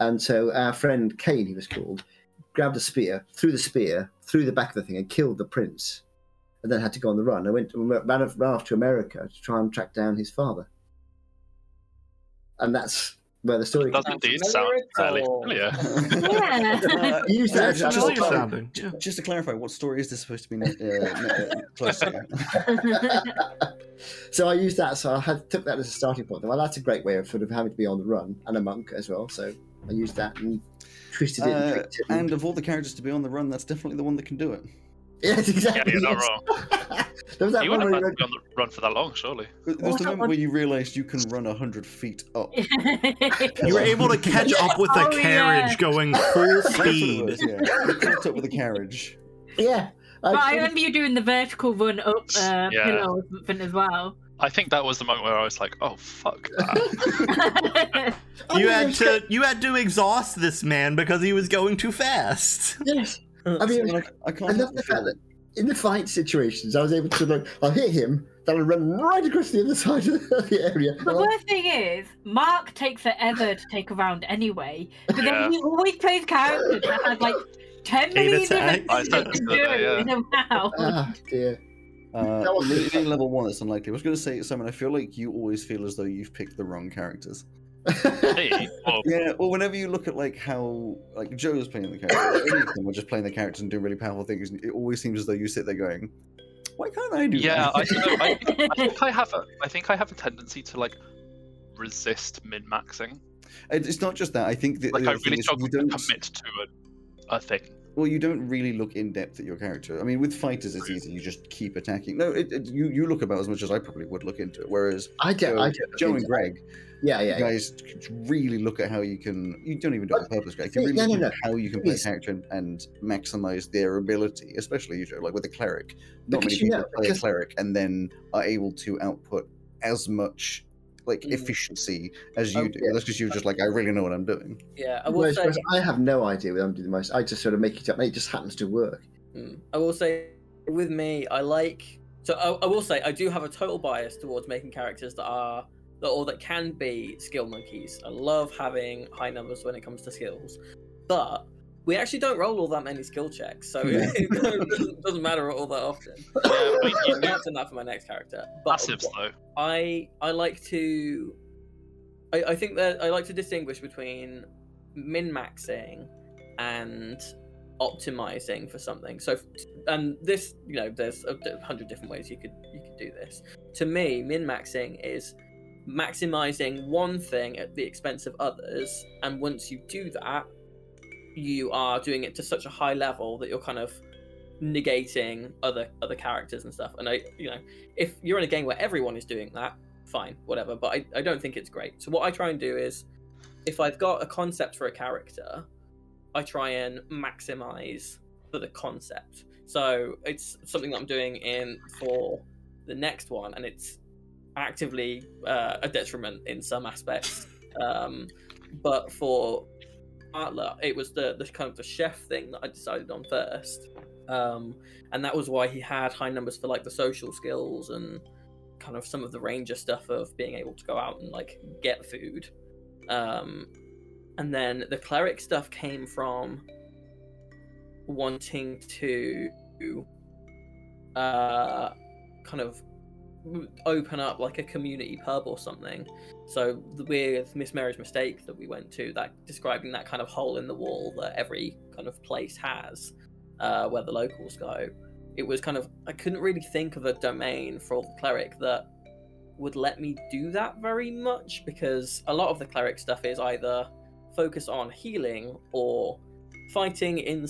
And so our friend Kane, he was called, grabbed a spear, threw the spear through the back of the thing and killed the prince, and then had to go on the run. I ran off to America to try and track down his father. And that's where the story. It does indeed sound fairly familiar. Just to clarify, what story is this supposed to be? Close to. So I used that. So I took that as a starting point. Well, that's a great way of sort of having to be on the run, and a monk as well. So I used that and twisted it. And of all the characters to be on the run, that's definitely the one that can do it. Yes, exactly. Yeah, you're not wrong. You wouldn't have had to be on the run for that long, surely. There's the moment where you realised you can run 100 feet up. You were able to catch up with a carriage going full speed. You caught up with a carriage. Yeah. But I remember you doing the vertical run up pillow or something as well. I think that was the moment where I was like, "Oh fuck!" That. you had to exhaust this man because he was going too fast. Yes. I mean, I love the fact that in the fight situations, I was able to, like, I'll hit him, then I'll run right across the other side of the area. The worst thing is, Mark takes forever to take a round anyway, but then he always plays characters that have, like, 10 million different things to do in a round. Ah, dear. Being level 1, that's unlikely. I was going to say, Simon, I feel like you always feel as though you've picked the wrong characters. Yeah, or whenever you look at how Joe's playing the character, or just playing the characters and doing really powerful things, it always seems as though you sit there going, "Why can't I do that?" Yeah, I think I have a tendency to resist min-maxing. It's not just that. I think that I really struggle to commit to a thing. Well, you don't really look in depth at your character. I mean, with fighters, it's easy. You just keep attacking. No, you look about as much as I probably would look into it. Whereas Joe and Greg, you guys really look at how you can. You don't even do it on purpose, Greg. You really look at how you can play a character and maximize their ability, especially you, Joe, like with a cleric. Not many people play a cleric and then are able to output as much efficiency as you do. Yeah. That's because you're just I really know what I'm doing. Yeah, I will say... I have no idea what I'm doing. I just sort of make it up. It just happens to work. I will say, with me, I will say I do have a total bias towards making characters that are or that can be skill monkeys. I love having high numbers when it comes to skills, but we actually don't roll all that many skill checks, so it doesn't matter all that often. I'm doing that for my next character. Massive though. I think that I like to distinguish between min-maxing and optimizing for something. So, and this, you know, there's 100 different ways you could do this. To me, min-maxing is maximizing one thing at the expense of others, and once you do that, you are doing it to such a high level that you're kind of negating other characters and stuff. And I, you know, if you're in a game where everyone is doing that, fine, whatever. But I don't think it's great. So what I try and do is, if I've got a concept for a character, I try and maximize for the concept. So it's something that I'm doing for the next one, and it's actively a detriment in some aspects. But for Bartlett, it was the kind of the chef thing that I decided on first, and that was why he had high numbers for like the social skills and kind of some of the ranger stuff of being able to go out and like get food. And then the cleric stuff came from wanting to kind of open up like a community pub or something. So with Miss Mary's Mistake that we went to, that describing that kind of hole in the wall that every kind of place has, where the locals go. It was kind of, I couldn't really think of a domain for the cleric that would let me do that very much, because a lot of the cleric stuff is either focus on healing or fighting in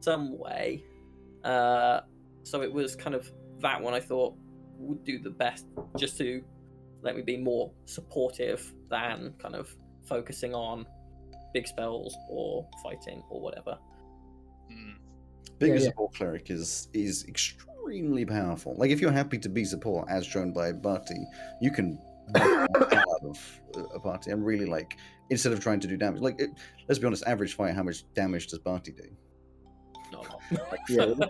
some way. So it was kind of that one I thought would do the best, just to let me be more supportive than kind of focusing on big spells or fighting or whatever. Being a support cleric is extremely powerful. Like, if you're happy to be support, as shown by a party, you can out of a party and really, like, instead of trying to do damage, like, let's be honest, average fight, how much damage does Barty do? Not a lot. Like,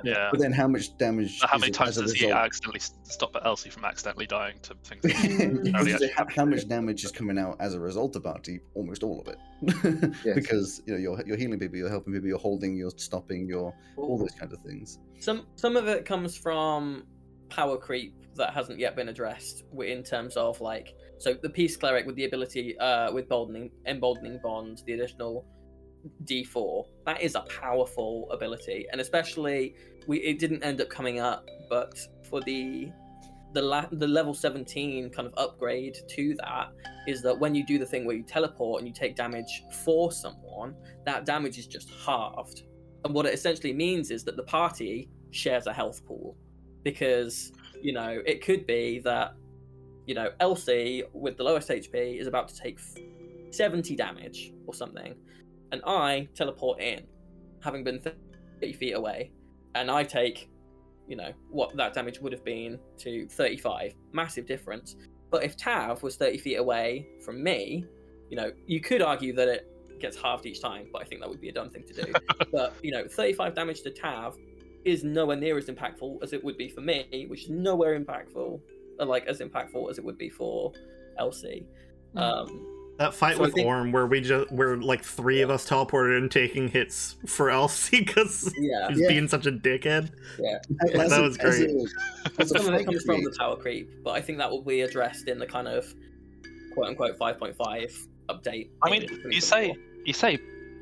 yeah. But then how much damage? How many times does he accidentally stop Elsie from accidentally dying to things? How much damage is coming out as a result of Barty? Almost all of it, yes. Because you know you're healing people, you're helping people, you're holding, you're stopping, you're all those kind of things. Some of it comes from power creep that hasn't yet been addressed in terms of like, so the peace cleric with the ability with emboldening bond, the additional D4, that is a powerful ability, and especially it didn't end up coming up, but for the level 17 kind of upgrade to that is that when you do the thing where you teleport and you take damage for someone, that damage is just halved, and what it essentially means is that the party shares a health pool, because you know it could be that you know Elsie with the lowest HP is about to take 70 damage or something. And I teleport in, having been 30 feet away, and I take, you know, what that damage would have been to 35. Massive difference. But if Tav was 30 feet away from me, you know, you could argue that it gets halved each time, but I think that would be a dumb thing to do. But, you know, 35 damage to Tav is nowhere near as impactful as it would be for me, which is nowhere impactful, like, as impactful as it would be for Elsie. That fight so with Orm, where where like three of us teleported and taking hits for Elsie because he's being such a dickhead. Yeah, that was great. Some of it comes from the tower creep, but I think that will be addressed in the kind of quote unquote 5.5 update. I mean, you say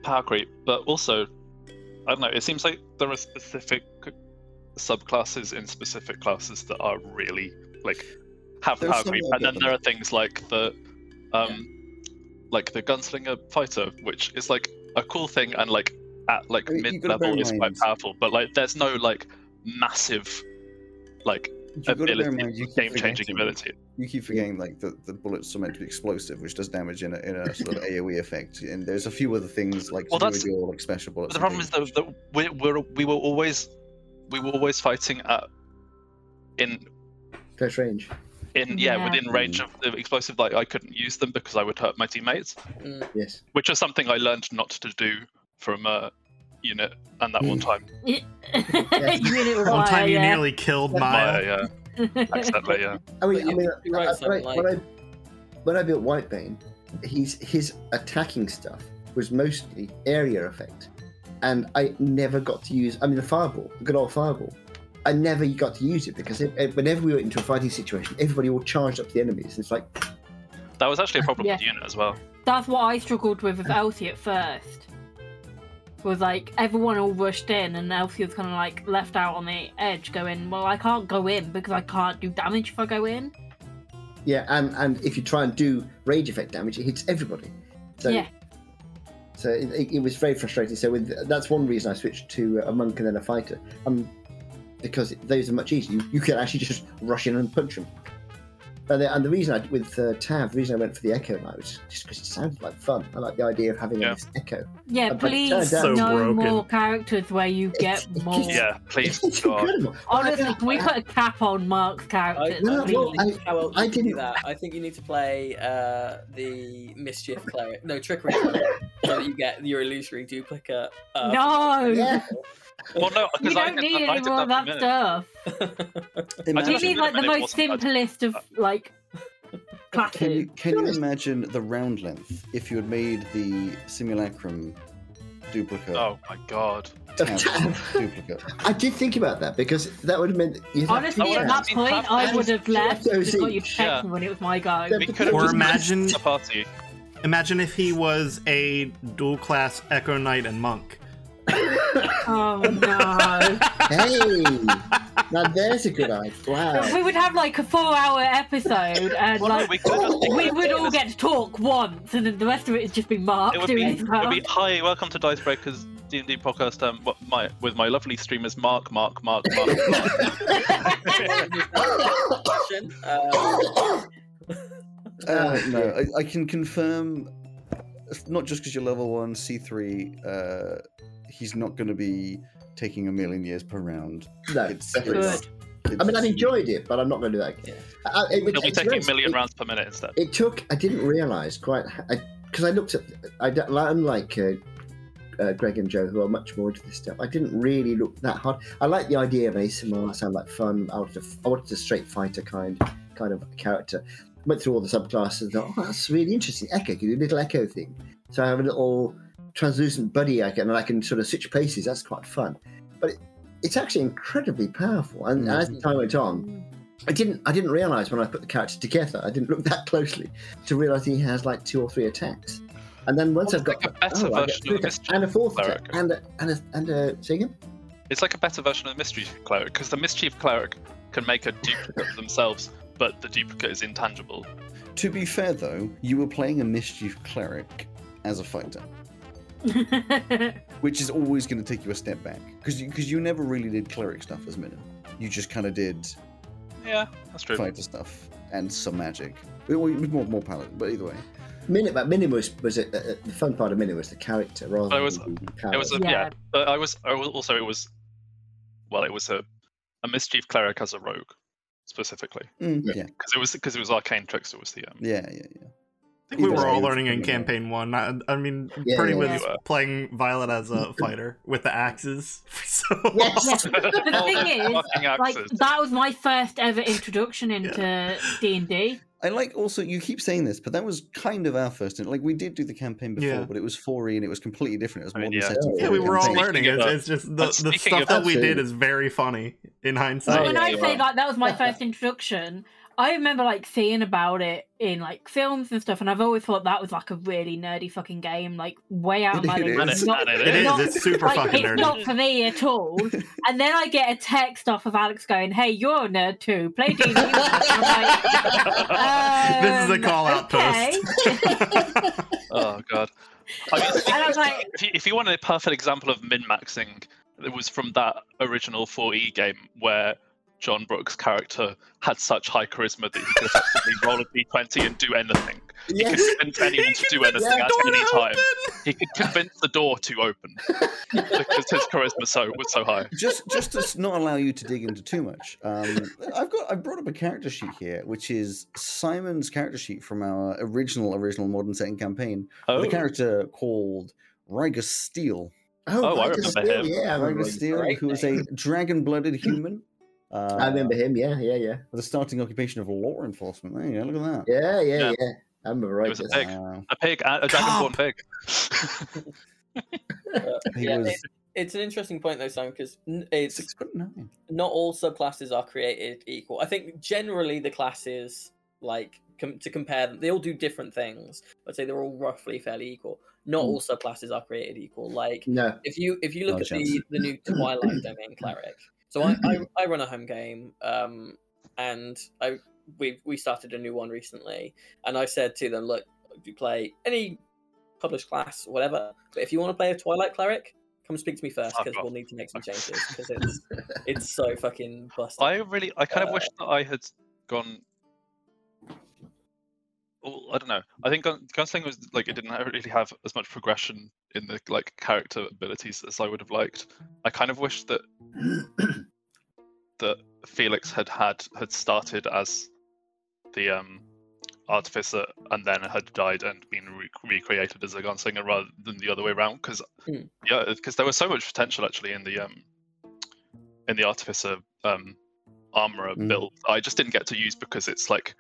power creep, but also I don't know. It seems like there are specific subclasses in specific classes that are really like have the power creep, and then there are things like the like the gunslinger fighter, which is like a cool thing, and like at like mid level is quite powerful, but like there's no like massive like ability, game changing ability. You keep forgetting like the bullets are meant to be explosive, which does damage in a sort of AOE effect, and there's a few other things like your like special bullets. The problem is that we were always fighting at in close range. Within range of the explosive, like I couldn't use them because I would hurt my teammates. Yes, which is something I learned not to do from a unit, and that one time. You nearly killed Maya. Accidentally, yeah. I mean, right, so, like, when I built Whitebane, his attacking stuff was mostly area effect. And I never got to use, I mean, the fireball, the good old fireball. I never got to use it because whenever we were into a fighting situation, everybody all charged up to the enemies. And it's like... That was actually a problem with Una as well. That's what I struggled with Elsie at first. Was like, everyone all rushed in and Elsie was kind of like left out on the edge going, well, I can't go in because I can't do damage if I go in. Yeah, and if you try and do rage effect damage, it hits everybody. So, yeah. So it was very frustrating. So that's one reason I switched to a monk and then a fighter. Because those are much easier. You can actually just rush in and punch them. And the reason I went for the Echo now was just because it sounded like fun. I like the idea of having this Echo. Yeah, please more characters where you get more. Yeah, please. It's incredible. Honestly, can we put a cap on Mark's characters? I didn't do that. I think you need to play the Mischief player. No, Trickery player. So that you get your illusory duplicate. No! Yeah. Well, no, you don't need any more of that stuff. You need like the most simplest of like classes. Can you imagine the round length if you had made the simulacrum duplicate? Oh my god, duplicate. I did think about that because that would have meant. Honestly, at that point, I would have left because you checked when it was my guy. Or imagine a party. Imagine if he was a dual class Echo Knight and Monk. Oh no! Hey, now there's a good idea. Wow. We would have like a 4-hour episode, and we would all get to talk once, and then the rest of it has just been Mark doing stuff. It would be, hi, welcome to Dicebreakers D&D podcast. With my lovely streamers, Mark. No, I can confirm. Not just because you're level 1, C3, he's not going to be taking a million years per round. No, it's good. I mean, I've enjoyed it, but I'm not going to do that again. He'll be taking a million rounds per minute instead. It took, I didn't realise quite, because I looked at, unlike Greg and Joe, who are much more into this stuff, I didn't really look that hard. I like the idea of ASMR, I sound like fun. I wanted a straight fighter kind of character. Went through all the subclasses and thought, that's really interesting. Echo, you do a little Echo thing. So I have a little translucent buddy and I can sort of switch places. That's quite fun. But it's actually incredibly powerful. And as the time went on, I didn't realise when I put the characters together, I didn't look that closely to realise he has like 2 or 3 attacks. And then once I've got and a fourth attack and a second. It's like a better version of the Mischief Cleric, because the Mischief Cleric can make a duplicate of themselves. But the duplicate is intangible. To be fair, though, you were playing a Mischief Cleric as a fighter. Which is always going to take you a step back. Because you never really did cleric stuff as minimum. You just kind of did that's true. Fighter stuff and some magic. More paladin, but either way. Minim was the fun part of Minim was the character rather than the paladin. But it was a Mischief Cleric as a rogue. Specifically, because it was Arcane Trickster was the I think we were all learning in campaign 1. I mean, Purdy was playing Violet as a fighter with the axes. But the thing is, like, that was my first ever introduction into D&D. I like also you keep saying this, but that was kind of our first. Like we did do the campaign before, but it was 4E and it was completely different. It was more than we were all learning. It's just the stuff that we did is very funny in hindsight. When I say that was my first introduction, I remember like seeing about it in like films and stuff, and I've always thought that was like a really nerdy fucking game, like way out of my league. It is. It's super fucking nerdy. It's not for me at all. And then I get a text off of Alex going, "Hey, you're a nerd too. Play D&D." Like, this is a call out post. Oh god. I was like, if you want a perfect example of min-maxing, it was from that original 4E game where John Brooks' character had such high charisma that he could effectively roll a d20 and do anything. Yes. He could convince anyone to do anything at any time. He could convince the door to open because his charisma was so high. Just to not allow you to dig into too much, I brought up a character sheet here, which is Simon's character sheet from our original Modern Setting campaign. Oh. The character called Rygus Steel. I remember him. Yeah, Rygus Steel, who was a dragon-blooded human. I remember him, yeah. With a starting occupation of law enforcement. There you go, look at that. Yeah. I remember right. It was a dragonborn pig. It's an interesting point though, Simon, because it's 6'9". Not all subclasses are created equal. I think generally the classes, like to compare them, they all do different things. I'd say they're all roughly fairly equal. Not all subclasses are created equal. Like if you look at the new Twilight Domain cleric. So I run a home game, and we started a new one recently, and I said to them, look, you play any published class, whatever, but if you want to play a Twilight cleric, come speak to me first, because we'll need to make some changes, because it's so fucking busted. I kind of wish that I had gone. I don't know. I think Gunslinger was like, it didn't really have as much progression in the like character abilities as I would have liked. I kind of wish that that Felix had started as the artificer and then had died and been recreated as a gunslinger rather than the other way around. Because there was so much potential actually in the artificer armorer build. I just didn't get to use because it's like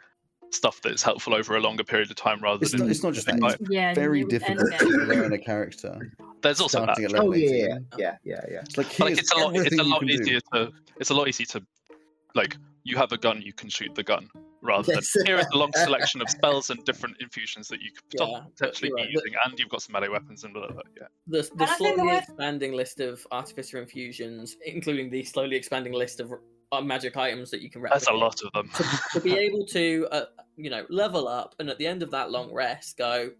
stuff that's helpful over a longer period of time rather than... It's not just that. It's very difficult to learn a character. There's also that. Yeah. It's a lot easier to... Like, you have a gun, you can shoot the gun, rather than here is a long selection of spells and different infusions that you could potentially be using, and you've got some melee weapons and blah, blah, blah. The slowly expanding list of artificer infusions, including the slowly expanding list of magic items that you can replicate. That's a lot of them. To be able to, level up, and at the end of that long rest, go,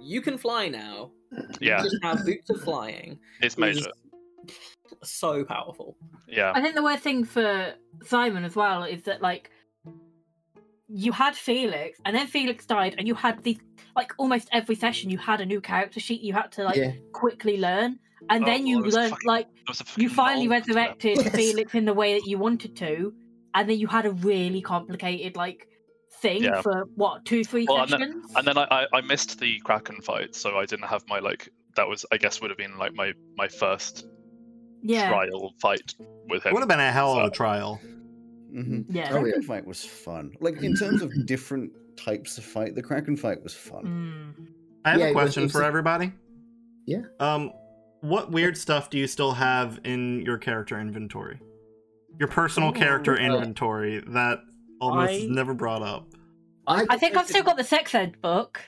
you can fly now. Yeah. You just have boots of flying. It's major. So powerful. Yeah. I think the weird thing for Simon as well is that, like, you had Felix, and then Felix died, and you had these, like, almost every session you had a new character sheet you had to, like, quickly learn. And then you learned, you finally resurrected Felix in the way that you wanted to, and then you had a really complicated, like, thing for, what, 2-3 sessions? And then I missed the Kraken fight, so I didn't have my, like, that was, I guess, would have been, like, my first trial fight with him. It would have been a hell of a trial. Mm-hmm. Yeah. The Kraken fight was fun. Like, in terms of different types of fight, the Kraken fight was fun. Mm. I have a question for everybody. Yeah. What weird stuff do you still have in your character inventory? Your personal character inventory that almost is never brought up. I think I've still got the sex ed book.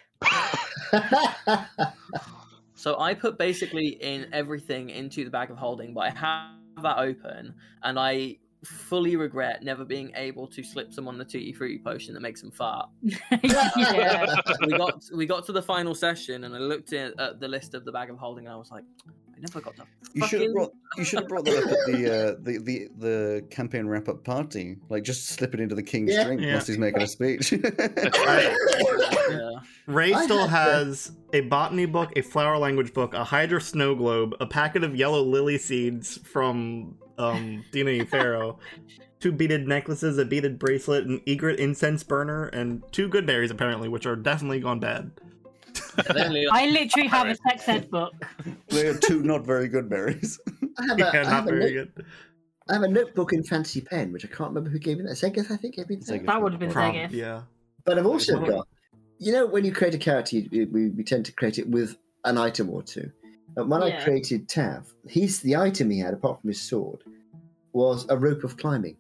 So I put basically in everything into the bag of holding, but I have that open, and I fully regret never being able to slip someone the tutti frutti potion that makes them fart. We got to the final session, and I looked at the list of the bag of holding, and I was like, I never got that. You should have brought that up at the campaign wrap up party. Like, just slip it into the king's drink once he's making a speech. Ray still has a botany book, a flower language book, a hydra snow globe, a packet of yellow lily seeds from Dina E. Farrow, 2 beaded necklaces, a beaded bracelet, an egret incense burner, and 2 good berries, apparently, which are definitely gone bad. I literally have a sex ed book. They are 2 not very good berries. I have a notebook in fancy pen, which I can't remember who gave me that. Zegith, I think, gave me that. That would have been Zegith. Yeah. But I've also got... You know, when you create a character, we tend to create it with an item or two. When I created Tav, the item he had, apart from his sword, was a rope of climbing,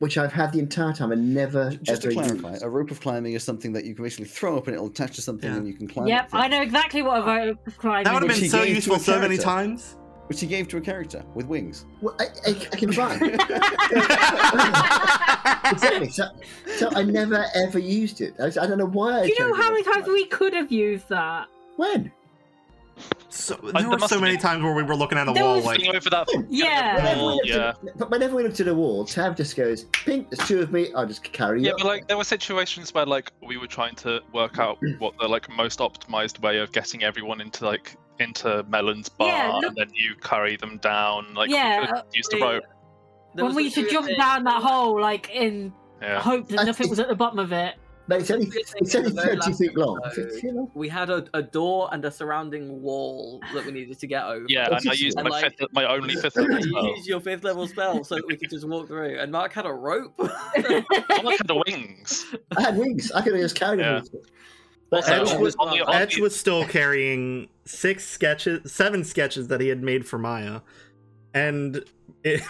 which I've had the entire time and never used. A rope of climbing is something that you can basically throw up and it'll attach to something and you can climb. Yep, I know exactly what a rope of climbing is. That would have been so useful so many times. Which he gave to a character with wings. Well, I can try. Exactly. So I never ever used it. I don't know why. Do you know how many times we could have used that? When? There were so many times where we were looking at a wall, like over that. But whenever we looked at a wall, Tav just goes, "Ping, there's 2 of me. I'll just carry you." Yeah, but like there were situations where like we were trying to work out what the like most optimized way of getting everyone into Melon's bar, and then you carry them down. Like used the rope. When we used to jump down that hole, like in hope that nothing was at the bottom of it. No, it's only 30 feet long. So we had a door and a surrounding wall that we needed to get over. Yeah, and I used my only fifth level spell. You used your fifth level spell so that we could just walk through. And Mark had a rope. Mark had wings. I had wings. I could have just carried them. Yeah. Edge was still carrying seven sketches that he had made for Maya. And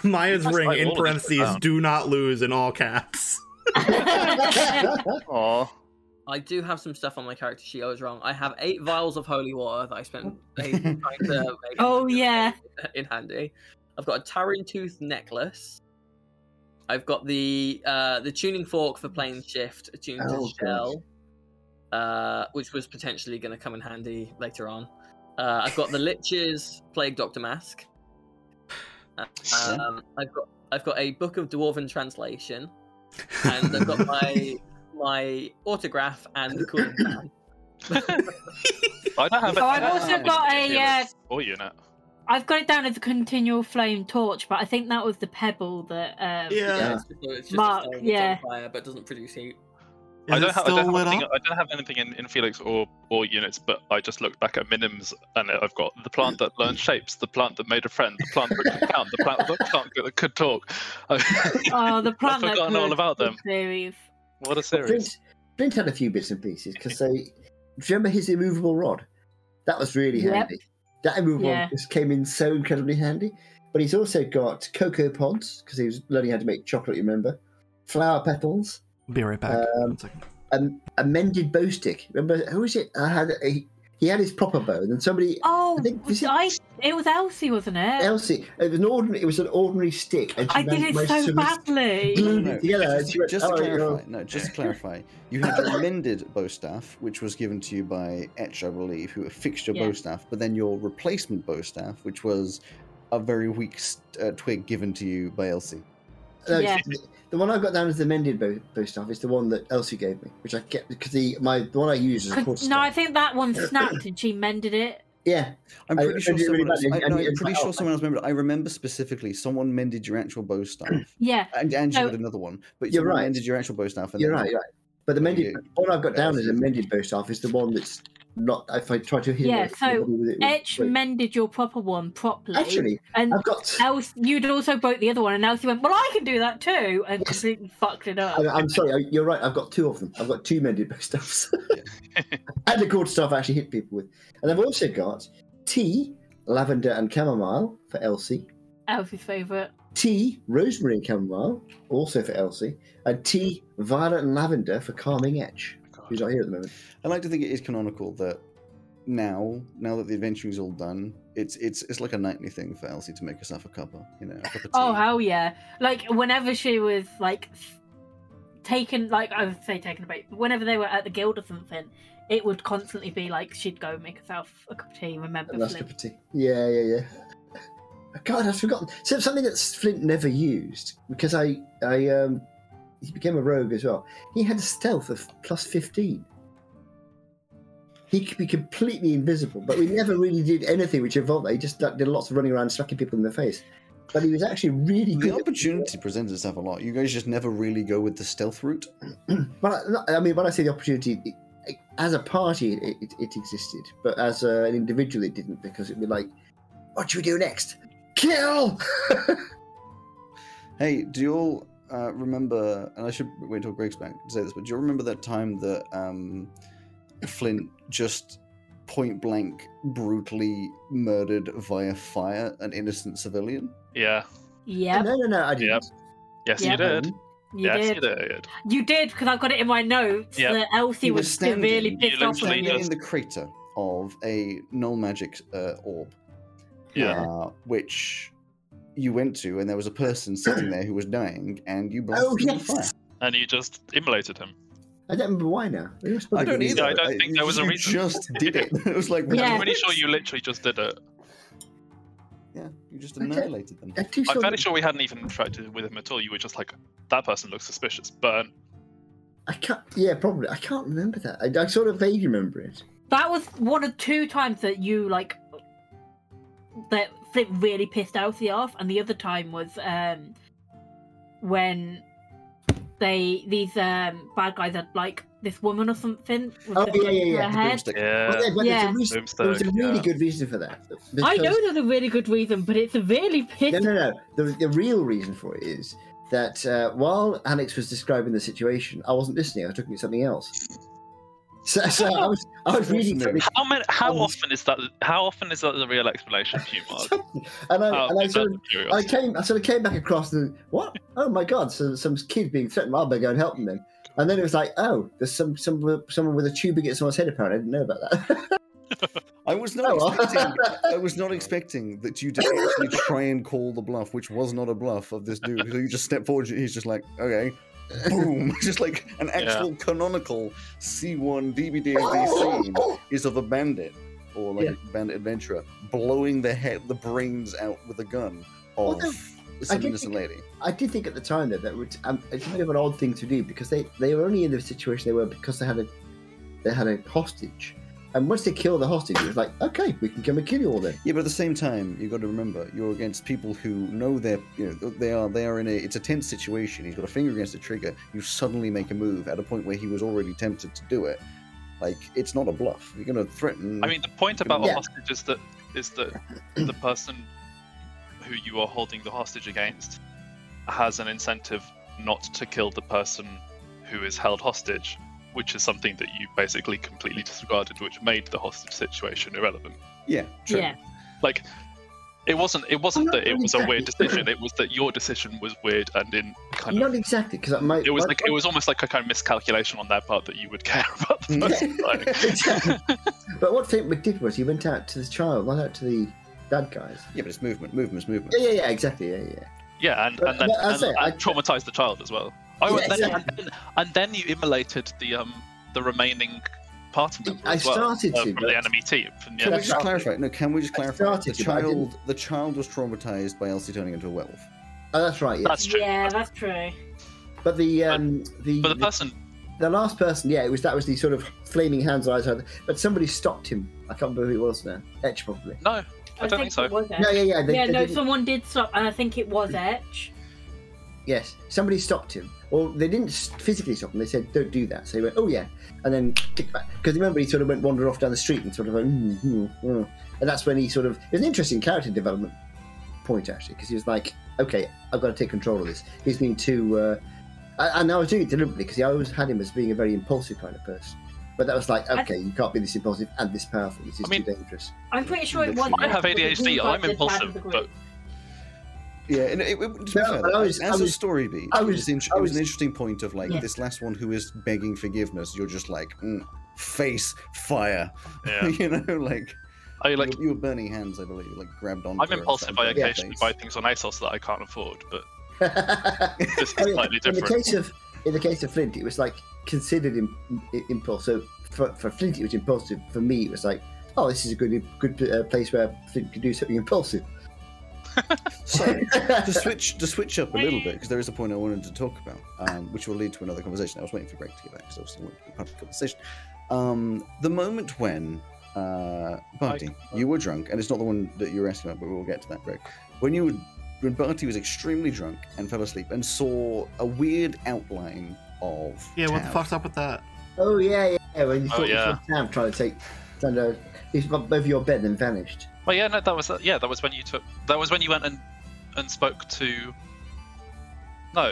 Maya's ring, in parentheses, do not lose in all caps. Aww. I do have some stuff on my character sheet. I was wrong. I have 8 vials of holy water that I spent trying to make in handy. I've got a Tarin Tooth necklace. I've got the tuning fork for plane shift, attuned to shell, which was potentially going to come in handy later on. I've got the Lich's Plague Doctor Mask. I've got a book of Dwarven translation, and I've got my autograph and the cooling fan. I've got it down as a continual flame torch, but I think that was the pebble that. It's just Mark. A stone that's on fire, but doesn't produce heat. I don't have anything in Felix or units, but I just looked back at minims and I've got the plant that learned shapes, the plant that made a friend, the plant that could count, the plant that could talk. The plant I've forgotten all about them. Series. What a series. Flint had a few bits and pieces because do you remember his immovable rod? That was really handy. That immovable rod just came in so incredibly handy. But he's also got cocoa pods because he was learning how to make chocolate, you remember? Flower petals. Be right back. One second. A mended bow stick. Remember who was it? He had his proper bow, and then somebody. It was Elsie, wasn't it? Elsie. It was an ordinary stick. And I did it so badly. Just to clarify, you had your mended bow staff, which was given to you by Etch, I believe, who fixed your bow staff. But then your replacement bow staff, which was a very weak twig given to you by Elsie. The one I've got down as the mended bow staff is the one that Elsie gave me, which I get because the one I use is a quarter staff. No, I think that one snapped and she mended it. Yeah. I'm pretty sure someone else remembered it. I remember specifically someone mended your actual bow staff. Yeah. And you got another one. But you're right. Mended your actual bow staff. And you're right. But the mended one I've got down as a mended bow staff is the one that's not. If I try to hit it. Yeah, so Etch mended your proper one properly. Actually, and I've got. You'd also broke the other one, and Elsie went, well, I can do that too, and completely fucked it up. I'm sorry, you're right. I've got 2 of them. I've got 2 mended bow staffs. And the quarter staff I actually hit people with. And I've also got tea, lavender, and chamomile for Elsie. Elsie's favourite. Tea, rosemary, and chamomile, also for Elsie. And tea, violet, and lavender for calming Etch. Who's out here at the moment. I like to think it is canonical that now that the adventuring's all done, it's like a nightly thing for Elsie to make herself a cuppa, a cup of tea. Oh, hell yeah. Like, whenever she was, like, taken a break, but whenever they were at the guild or something, it would constantly be like, she'd go make herself a cup of tea, remember? A cup of tea. Yeah. God, I've forgotten. So something that Flint never used, because he became a rogue as well. He had a stealth of plus 15. He could be completely invisible, but we never really did anything which involved that. He just did lots of running around, smacking people in the face. But he was actually really good. The opportunity presented itself a lot. You guys just never really go with the stealth route. But I mean, when I say the opportunity, as a party, it existed. But as an individual, it didn't, because it'd be like, what should we do next? Kill! Hey, do you all... remember, and I should wait till Greg's back to say this, but do you remember that time that Flint just point blank brutally murdered via fire an innocent civilian? Yeah. Yeah. No, I didn't. Yep. Yes, you did. You did, because I've got it in my notes that Elsie was severely pissed off at me. In the crater of a null magic orb. Yeah. Which... you went to, and there was a person sitting there who was dying, and you blasted him with fire. And you just immolated him. I don't remember why now. I don't either. I don't think there was a reason. You just did it. It was like... I'm pretty sure you literally just did it. Yeah, you just annihilated them. I'm fairly sure we hadn't even interacted with him at all. You were just like, that person looks suspicious, burn. I can't... Yeah, probably. I can't remember that. I sort of vaguely remember it. That was one of 2 times that you, like... that Flint really pissed Elsie off, and the other time was when These bad guys are like this woman or something. There's a really good reason for that. I know there's a really good reason, but it's a really big... No. The real reason for it is that while Alex was describing the situation, I wasn't listening. I was talking to something else. So I was reading something. How often is that the real explanation to you, Mark? and I sort of came back across and what? Oh my God! So some kid being threatened. I'll go and help them. And then it was like, oh, there's someone with a tube against someone's head. Apparently, I didn't know about that. I was not expecting that you did actually try and call the bluff, which was not a bluff of this dude. So you just step forward. He's just like, okay. Boom! Just like an actual canonical C1 DVD scene is of a bandit or a bandit adventurer blowing the brains out with a gun of some innocent lady. I did think at the time that it's a bit of an odd thing to do because they were only in the situation they were because they had a hostage, and once they killed the hostage, it was like, okay, we can come and kill you all then. Yeah, but at the same time, you've got to remember you're against people who know they are in a, it's a tense situation. He's got a finger against the trigger. You suddenly make a move at a point where he was already tempted to do it. Like, it's not a bluff. You're going to threaten. I mean, the point about a hostage is that the person who you are holding the hostage against has an incentive not to kill the person who is held hostage, which is something that you basically completely disregarded, which made the hostage situation irrelevant. Yeah, true. Yeah. Like, it wasn't that it was a weird decision. It was that your decision was weird and in kind of... Not exactly, because it was almost like a kind of miscalculation on their part that you would care about the person. Exactly. But what Flintwood did was he went out to the child, went out to the bad guys. Yeah, but it's movement. Yeah, exactly, yeah. Yeah, and then traumatised the child as well. And then you immolated the remaining party member the enemy team. Can we just clarify? The child was traumatized by Elsie turning into a werewolf. Oh, that's right. Yeah, that's true. Yeah, that's true. But the last person, it was the sort of flaming hands on either. But somebody stopped him. I can't remember who it was now. Etch probably. No, I don't think so. It was Etch. No. Someone did stop, and I think it was Etch. Yes, somebody stopped him. Well, they didn't physically stop him. They said, "Don't do that." So he went, "Oh yeah," and then kicked back. Because remember, he sort of wandered off down the street and sort of went, and that's when he sort of. It was an interesting character development point actually, because he was like, "Okay, I've got to take control of this." He's been too, and I was doing it deliberately because I always had him as being a very impulsive kind of person. But that was like, okay, you can't be this impulsive and this powerful. This is too dangerous. I'm pretty sure it was. I have ADHD. I'm impulsive, but. Yeah, and as a story beat, it was an interesting point of like this last one who is begging forgiveness. You're just like face fire, you know, like I like you were burning hands, I believe, like grabbed on. I'm impulsive. I occasionally buy things on ASOS that I can't afford, but this is slightly different. In the case of Flint, it was like considered impulse. So for Flint, it was impulsive. For me, it was like, oh, this is a good place where Flint could do something impulsive. So to switch up a little bit, because there is a point I wanted to talk about, which will lead to another conversation. I was waiting for Greg to get back because I was wanted to be part of the conversation. The moment when Barty, you were drunk, and it's not the one that you were asking about, but we'll get to that, Greg. When Barty was extremely drunk and fell asleep and saw a weird outline of town. What the fuck's up with that? Oh yeah. When you thought you saw Tam trying to take Thunder over your bed and vanished. Well, that was when you went and spoke to. No.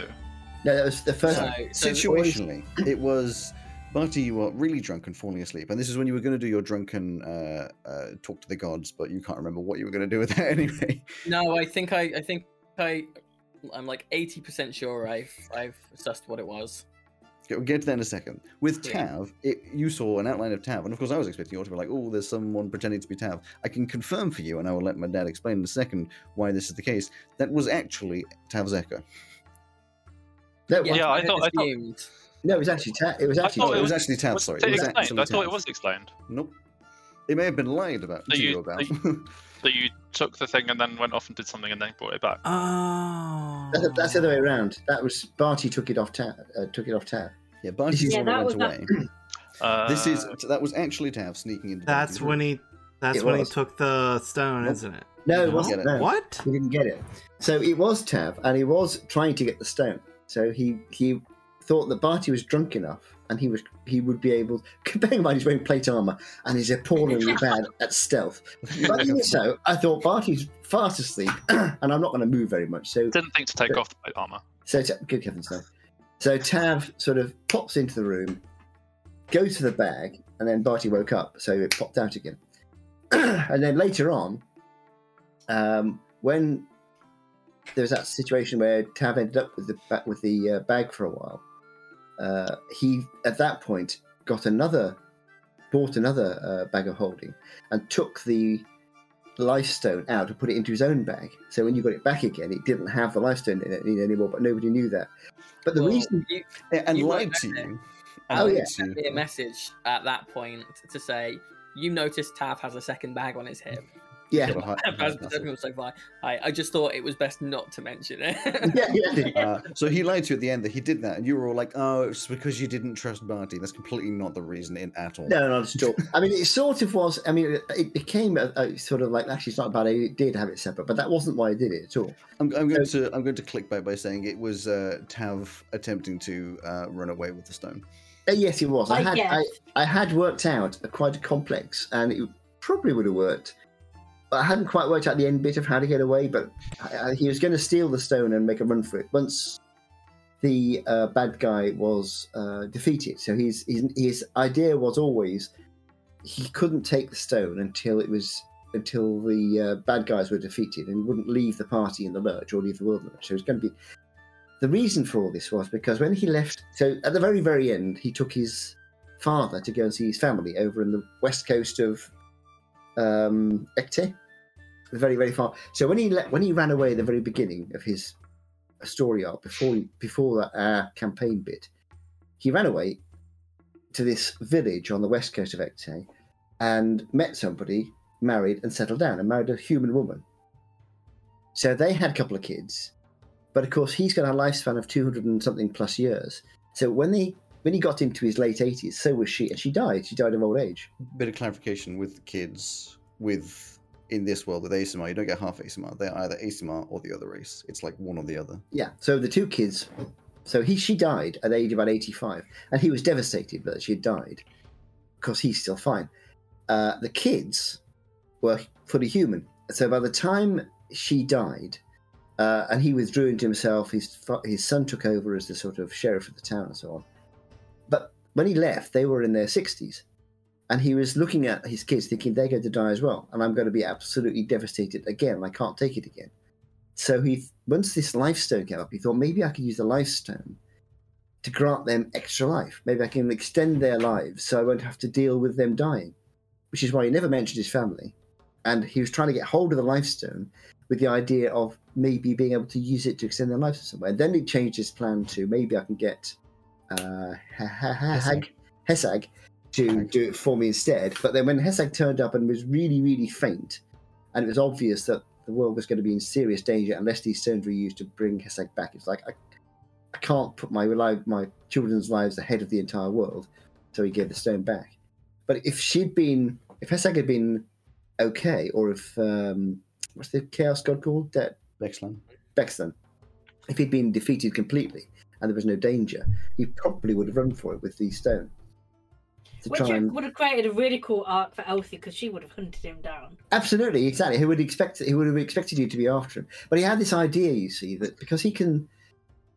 No, that was the first time. Situationally, it was Barty. You are really drunk and falling asleep, and this is when you were going to do your drunken talk to the gods, but you can't remember what you were going to do with that anyway. No, I'm like 80% sure I've sussed what it was. We'll get to that in a second. With Tav, you saw an outline of Tav, and of course I was expecting you all to be like, oh, there's someone pretending to be Tav. I can confirm for you, and I will let my dad explain in a second why this is the case. That was actually Tav's echo. I thought... No, it was actually Tav. It was actually Tav, sorry. I thought it was explained. Nope. It may have been lied about to you about. So you took the thing and then went off and did something and then brought it back. Oh, that's the other way around. That was Barty took it off Tav. Yeah, Barty's the one who went away. That was actually Tav sneaking into. That's when he took the stone, isn't it? No, it wasn't. No. What? He didn't get it. So it was Tav, and he was trying to get the stone. So he thought that Barty was drunk enough and he would be able... Bear in mind, he's wearing plate armour and he's appallingly bad at stealth. But even so, I thought Barty's fast asleep and I'm not going to move very much. So didn't think to take off the plate armour. So good heavens, no. So Tav sort of pops into the room, goes for the bag, and then Barty woke up, so it popped out again. And then later on, when there was that situation where Tav ended up with the bag for a while, he at that point bought another bag of holding and took the lifestone out and put it into his own bag. So when you got it back again, it didn't have the lifestone in it anymore, but nobody knew that. But the reason you lied to you. Oh yeah, sent me a message at that point to say, you noticed Tav has a second bag on his hip. Yeah. I just thought it was best not to mention it. Yeah. So he lied to you at the end that he did that, and you were all like, oh, it's because you didn't trust Barty. That's completely not the reason at all. No, not at all. I mean, it sort of was, I mean, it became a sort of like, actually, it's not bad. It did have it separate, but that wasn't why I did it at all. I'm going to clickbait by saying it was Tav attempting to run away with the stone. Yes, it was. I had worked out quite complex, and it probably would have worked. But I hadn't quite worked out the end bit of how to get away, but he was going to steal the stone and make a run for it once the bad guy was defeated. So his idea was always he couldn't take the stone until the bad guys were defeated, and he wouldn't leave the party in the lurch or leave the world in the lurch. So it was going to be... The reason for all this was because when he left... So at the very, very end, he took his father to go and see his family over in the west coast of... Ekte, very, very far. So when he ran away at the very beginning of his story arc, before that campaign bit, he ran away to this village on the west coast of Ekte and met somebody, married and settled down, and married a human woman. So they had a couple of kids, but of course he's got a lifespan of 200 and something plus years. So when he got into his late 80s, so was she, and she died. She died of old age. Bit of clarification with kids in this world with ASMR, you don't get half ASMR. They're either ASMR or the other race. It's like one or the other. Yeah, so the two kids, she died at the age of about 85, and he was devastated that she had died, because he's still fine. The kids were fully human. So by the time she died, and he withdrew into himself, his son took over as the sort of sheriff of the town and so on. But when he left, they were in their 60s, and he was looking at his kids thinking, they're going to die as well, and I'm going to be absolutely devastated again. I can't take it again. So once this lifestone came up, he thought, maybe I could use the lifestone to grant them extra life. Maybe I can extend their lives so I won't have to deal with them dying, which is why he never mentioned his family. And he was trying to get hold of the lifestone with the idea of maybe being able to use it to extend their lives somewhere. And then he changed his plan to, maybe I can get... Hesag to do it for me instead. But then when Hesag turned up and was really, really faint, and it was obvious that the world was going to be in serious danger unless these stones were used to bring Hesag back, it's like, I can't put my children's lives ahead of the entire world. So he gave the stone back. But if Hesag had been okay, or if what's the chaos god called? Bexlan. If he'd been defeated completely and there was no danger, he probably would have run for it with the stone. Which would have created a really cool arc for Elsie, because she would have hunted him down. Absolutely, exactly. He would have expected you to be after him. But he had this idea, you see, that because he can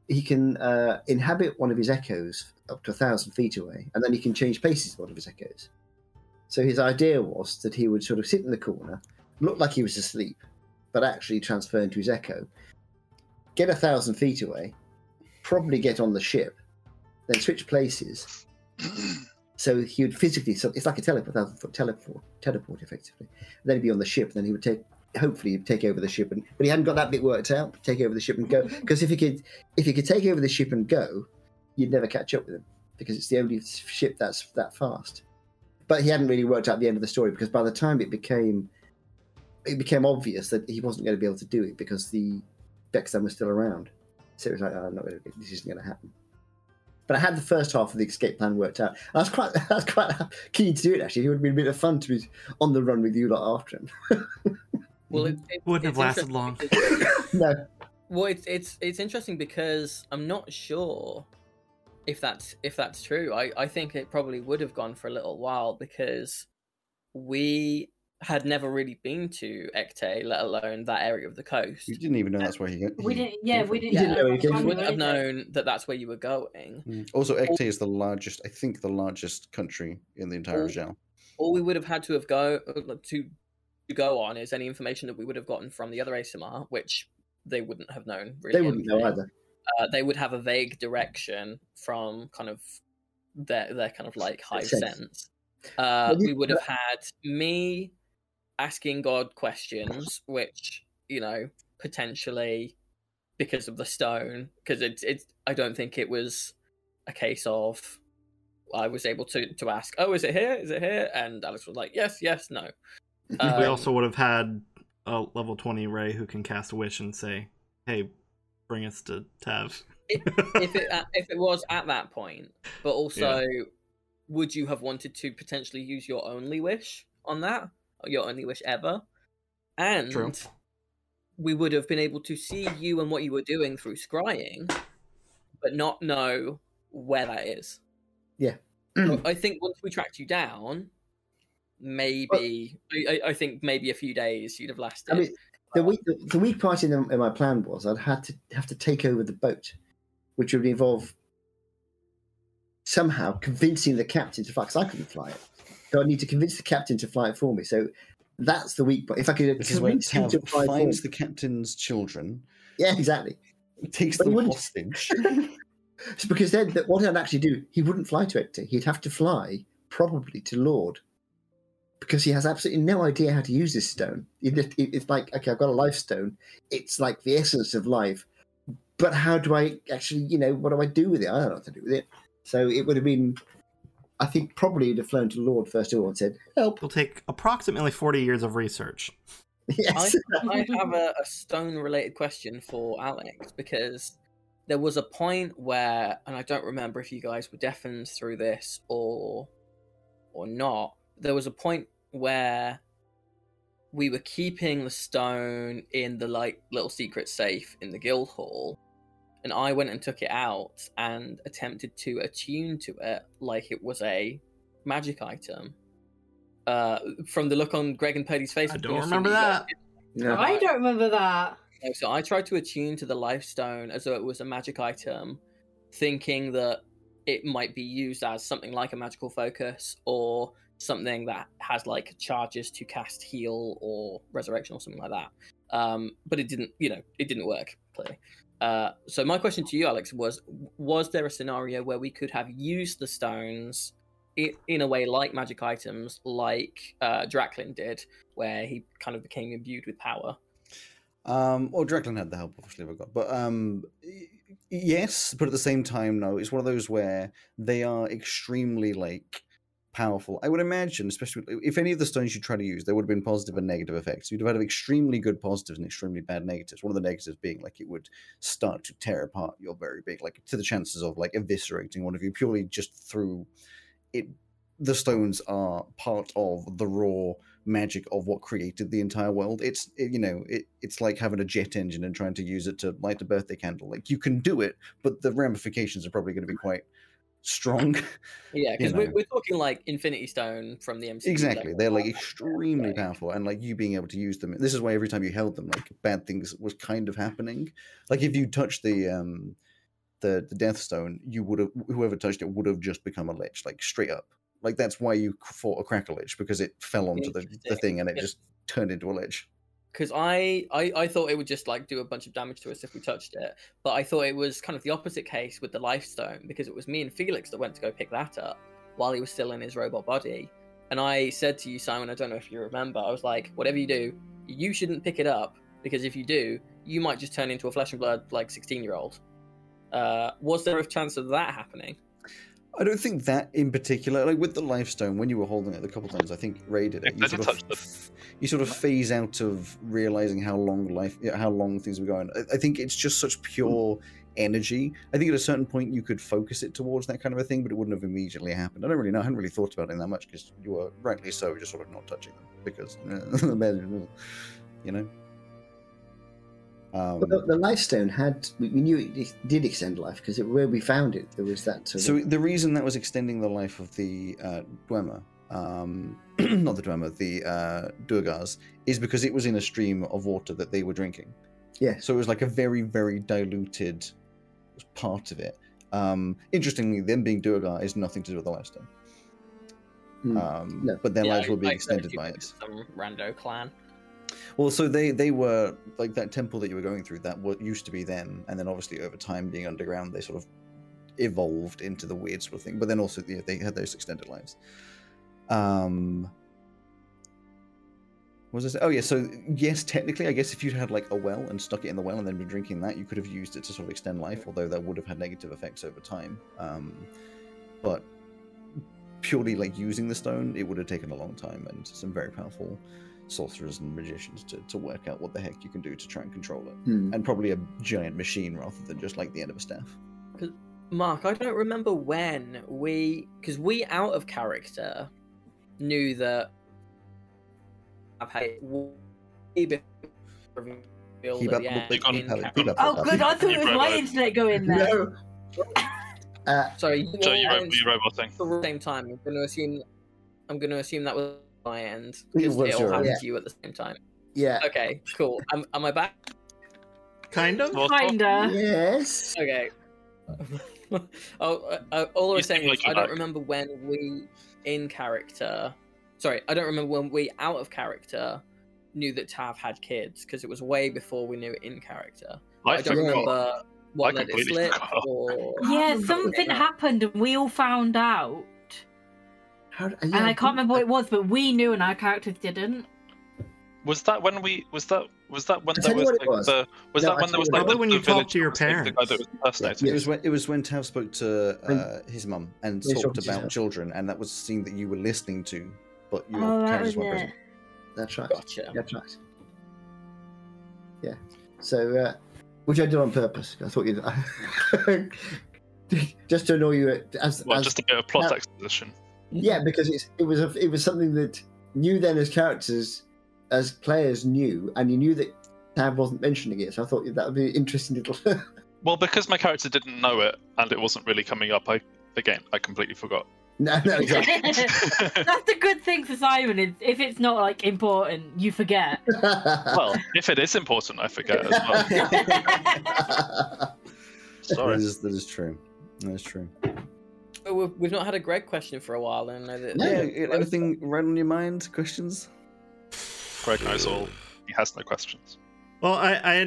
inhabit one of his echoes up to 1,000 feet away, and then he can change places with one of his echoes. So his idea was that he would sort of sit in the corner, look like he was asleep, but actually transfer into his echo, get 1,000 feet away, probably get on the ship, then switch places. So he would physically... So it's like a teleport effectively. And then he'd be on the ship, and then he would hopefully he'd take over the ship. But he hadn't got that bit worked out, take over the ship and go. Because if he could take over the ship and go, you'd never catch up with him, because it's the only ship that's that fast. But he hadn't really worked out the end of the story, because by the time it became obvious that he wasn't going to be able to do it, because the Bexlan was still around. So it was like, this isn't going to happen. But I had the first half of the escape plan worked out. I was quite keen to do it, actually. It would have been a bit of fun to be on the run with you lot after him. Well, it wouldn't have lasted long. No. Well, it's interesting, because I'm not sure If that's true, I think it probably would have gone for a little while, because we had never really been to Ekte, let alone that area of the coast. You didn't even know that's where he went. We didn't know. Wouldn't have known that that's where you were going. Mm. Also, Ekte is the largest country in the entire Regel. All we would have had to have go on is any information that we would have gotten from the other ASMR, which they wouldn't have known. Really, they wouldn't know either. They would have a vague direction from kind of their kind of like high sense. We would have had me asking God questions, which, you know, potentially because of the stone, because it's I don't think it was a case of I was able to ask, oh, is it here? And Alex was like, yes, no. We also would have had a level 20 Ray who can cast a wish and say, hey, bring us to Tav. if it was at that point, but also, yeah. Would you have wanted to potentially use your only wish on that? Or your only wish ever? And true. We would have been able to see you and what you were doing through scrying, but not know where that is. Yeah. So I think once we tracked you down, maybe... Well, I think maybe a few days you'd have lasted. I mean, the weak part in my plan was I'd have to take over the boat, which would involve... somehow convincing the captain to fly, because I couldn't fly it. So I need to convince the captain to fly it for me. So that's the weak part. If I could convince him to fly it for me. The captain's children. Yeah, exactly. Takes them hostage. Because then what I'd actually do, he wouldn't fly to Ekte. He'd have to fly probably to Lord, because he has absolutely no idea how to use this stone. It's like, okay, I've got a life stone. It's like the essence of life. But how do I actually, you know, what do I do with it? I don't know what to do with it. So it would have been, I think, probably would have flown to Lord first of all and said, help. It'll take approximately 40 years of research. Yes. I have a stone-related question for Alex, because there was a point where, and I don't remember if you guys were deafened through this or not, there was a point where we were keeping the stone in the like little secret safe in the guild hall. And I went and took it out and attempted to attune to it like it was a magic item. From the look on Greg and Purdy's face... I don't remember that. So I tried to attune to the life stone as though it was a magic item, thinking that it might be used as something like a magical focus or something that has like charges to cast heal or resurrection or something like that. But it didn't work, clearly. So my question to you, Alex, was there a scenario where we could have used the stones in a way like magic items, like Draclin did, where he kind of became imbued with power? Well, Draclin had the help, obviously, we got. But yes, but at the same time, no. It's one of those where they are extremely, like, powerful. I would imagine, especially if any of the stones you try to use, there would have been positive and negative effects. You'd have had extremely good positives and extremely bad negatives. One of the negatives being like it would start to tear apart your very big, like to the chances of like eviscerating one of you purely just through it. The stones are part of the raw magic of what created the entire world. It's like having a jet engine and trying to use it to light a birthday candle. Like you can do it, but the ramifications are probably going to be quite strong. Yeah, because we're talking like Infinity Stone from the MCU. Exactly, they're like extremely powerful, and like you being able to use them. This is why every time you held them, like bad things was kind of happening. Like if you touched the Death Stone, you would have, whoever touched it would have just become a lich, like straight up. Like that's why you fought a cracker lich, because it fell onto the thing and it just turned into a lich. Because I thought it would just like do a bunch of damage to us if we touched it. But I thought it was kind of the opposite case with the life stone, because it was me and Felix that went to go pick that up while he was still in his robot body. And I said to you, Simon, I don't know if you remember, I was like, whatever you do, you shouldn't pick it up, because if you do, you might just turn into a flesh and blood like 16-year-old. Was there a chance of that happening? I don't think that in particular, like with the life stone, when you were holding it a couple of times, I think Ray did it. You sort of phase out of realizing how long things were going. I think it's just such pure energy. I think at a certain point you could focus it towards that kind of a thing, but it wouldn't have immediately happened. I don't really know. I hadn't really thought about it that much, because you were rightly so just sort of not touching them because, you know. But the life stone had, we knew it did extend life because where we found it, there was that. So the reason that was extending the life of the Dwemer, not the Dwemer, the Durgars, is because it was in a stream of water that they were drinking. Yeah. So it was like a very, very diluted part of it. Interestingly, them being Durgar is nothing to do with the life stone. No. But their lives will be extended by it. Some rando clan. Well, so they were, like, that temple that you were going through, that what used to be them, and then obviously over time being underground, they sort of evolved into the weird sort of thing, but then also they had those extended lives. What was I saying? Oh, yeah, so, yes, technically, I guess if you had, like, a well and stuck it in the well and then been drinking that, you could have used it to sort of extend life, although that would have had negative effects over time. But purely, like, using the stone, it would have taken a long time, and some very powerful sorcerers and magicians to work out what the heck you can do to try and control it. And probably a giant machine rather than just like the end of a staff. Mark, I don't remember when because we out of character knew that Oh good, I thought it was my internet going there. Sorry, you robot thing. At the same time, I'm gonna assume that was my end. It all happened to you at the same time. Yeah. Okay, cool. Am I back? Kinda. Yes. Okay. All I was saying is I don't remember when we out of character knew that Tav had kids, because it was way before we knew it in character. I don't remember what led it slip. Yeah, something happened and we all found out. And I can't remember what it was, but we knew and our characters didn't. It was when Tav spoke to his mum and talked about children, and that was a scene that you were listening to, but your characters weren't present. That's right. Gotcha. That's right. Yeah. So, which I did on purpose. I thought you'd just to annoy you. Just a bit of plot exposition. Yeah, because it was something that you then as players knew, and you knew that Tav wasn't mentioning it, so I thought that would be an interesting little... Well, because my character didn't know it, and it wasn't really coming up, I completely forgot. No, exactly. That's a good thing for Simon, is if it's not, like, important, you forget. Well, if it is important, I forget as well. Sorry. That is true. We've not had a Greg question for a while, and I know that. Yeah, anything right on your mind? Questions? Greg knows all. He has no questions. Well, I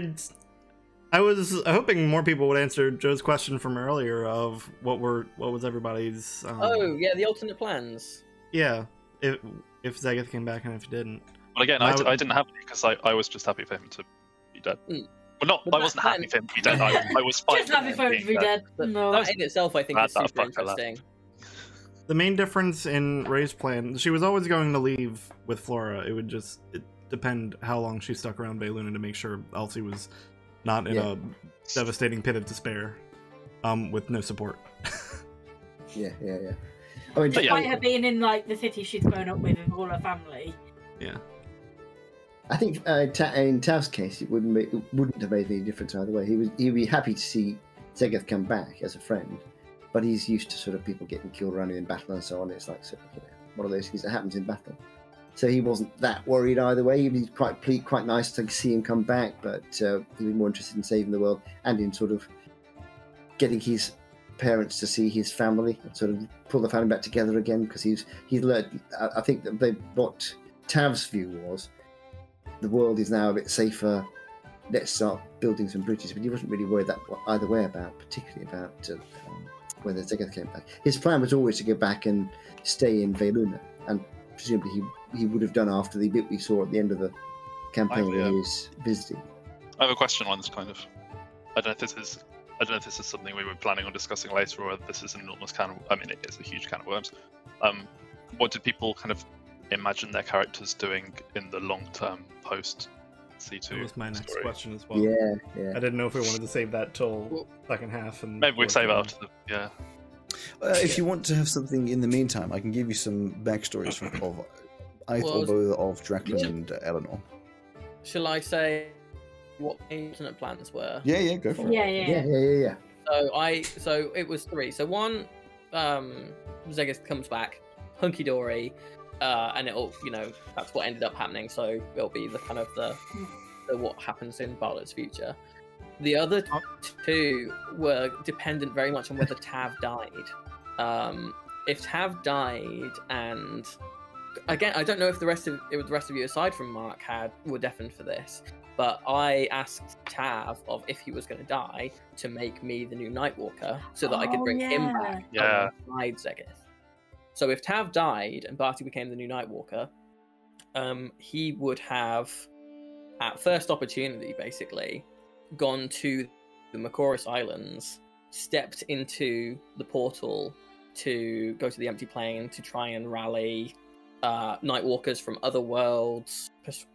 was hoping more people would answer Joe's question from earlier of what was everybody's. The alternate plans. Yeah, if Zegith came back and if he didn't. But again, I didn't have it because I was just happy for him to be dead. I wasn't happy for him to be dead. I was fine. Just happy for him to be dead. No, that in itself, I think, is super interesting. The main difference in Ray's plan, she was always going to leave with Flora. It would just depend how long she stuck around Veluna to make sure Elsie was not in a devastating pit of despair, with no support. Yeah. I mean, despite her being in like the city she's grown up with all her family. Yeah. I think in Tav's case, it wouldn't have made any difference either way. He'd be happy to see Zegith come back as a friend, but he's used to sort of people getting killed around him in battle and so on. It's like, sort of, one of those things that happens in battle. So he wasn't that worried either way. He'd be quite nice to see him come back, but he was more interested in saving the world and in sort of getting his parents to see his family and sort of pull the family back together again, because he's learned. I think that what Tav's view was, the world is now a bit safer, let's start building some bridges, but he wasn't really worried that either way about, particularly about whether Zegith came back. His plan was always to go back and stay in Veluna, and presumably he would have done after the bit we saw at the end of the campaign that he was visiting. I have a question on this, kind of. I don't know if this is something we were planning on discussing later, or this is an enormous it is a huge can of worms. What did people kind of imagine their characters doing in the long term post C2? That was my next question as well. Yeah. I didn't know if we wanted to save that till second half, and maybe we save after . If you want to have something in the meantime, I can give you some backstories of Draculin and Eleanor. Shall I say what alternate plans were? Yeah, go for it. Yeah. So it was three. So one, Zegith comes back, hunky dory, and it'll, that's what ended up happening. So it'll be the kind of the what happens in Bartlett's future. The other two were dependent very much on whether Tav died. If Tav died, and again, I don't know if the rest of you aside from Mark were deafened for this, but I asked Tav if he was going to die to make me the new Nightwalker so that I could bring him back alongside Zegith. So if Tav died and Barty became the new Nightwalker, he would have, at first opportunity, basically, gone to the Macorus Islands, stepped into the portal to go to the empty plane to try and rally Nightwalkers from other worlds,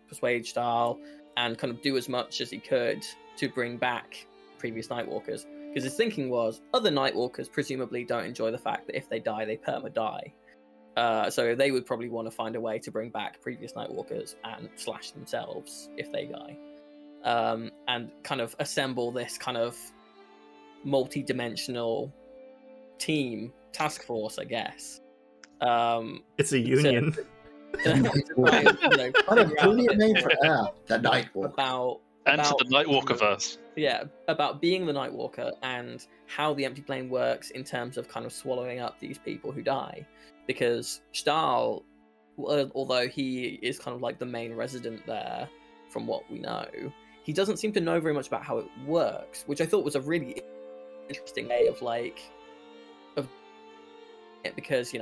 persuade style, and kind of do as much as he could to bring back previous Nightwalkers. Because his thinking was, other Nightwalkers presumably don't enjoy the fact that if they die, they perma-die. So they would probably want to find a way to bring back previous Nightwalkers and slash themselves if they die. And kind of assemble this kind of multi-dimensional team, task force, I guess. It's a union. What a brilliant name for that. The Nightwalker. About the Nightwalkerverse. Yeah, about being the Nightwalker and how the empty plane works in terms of kind of swallowing up these people who die. Because Stahl, although he is kind of like the main resident there, from what we know, he doesn't seem to know very much about how it works, which I thought was a really interesting way of it, because,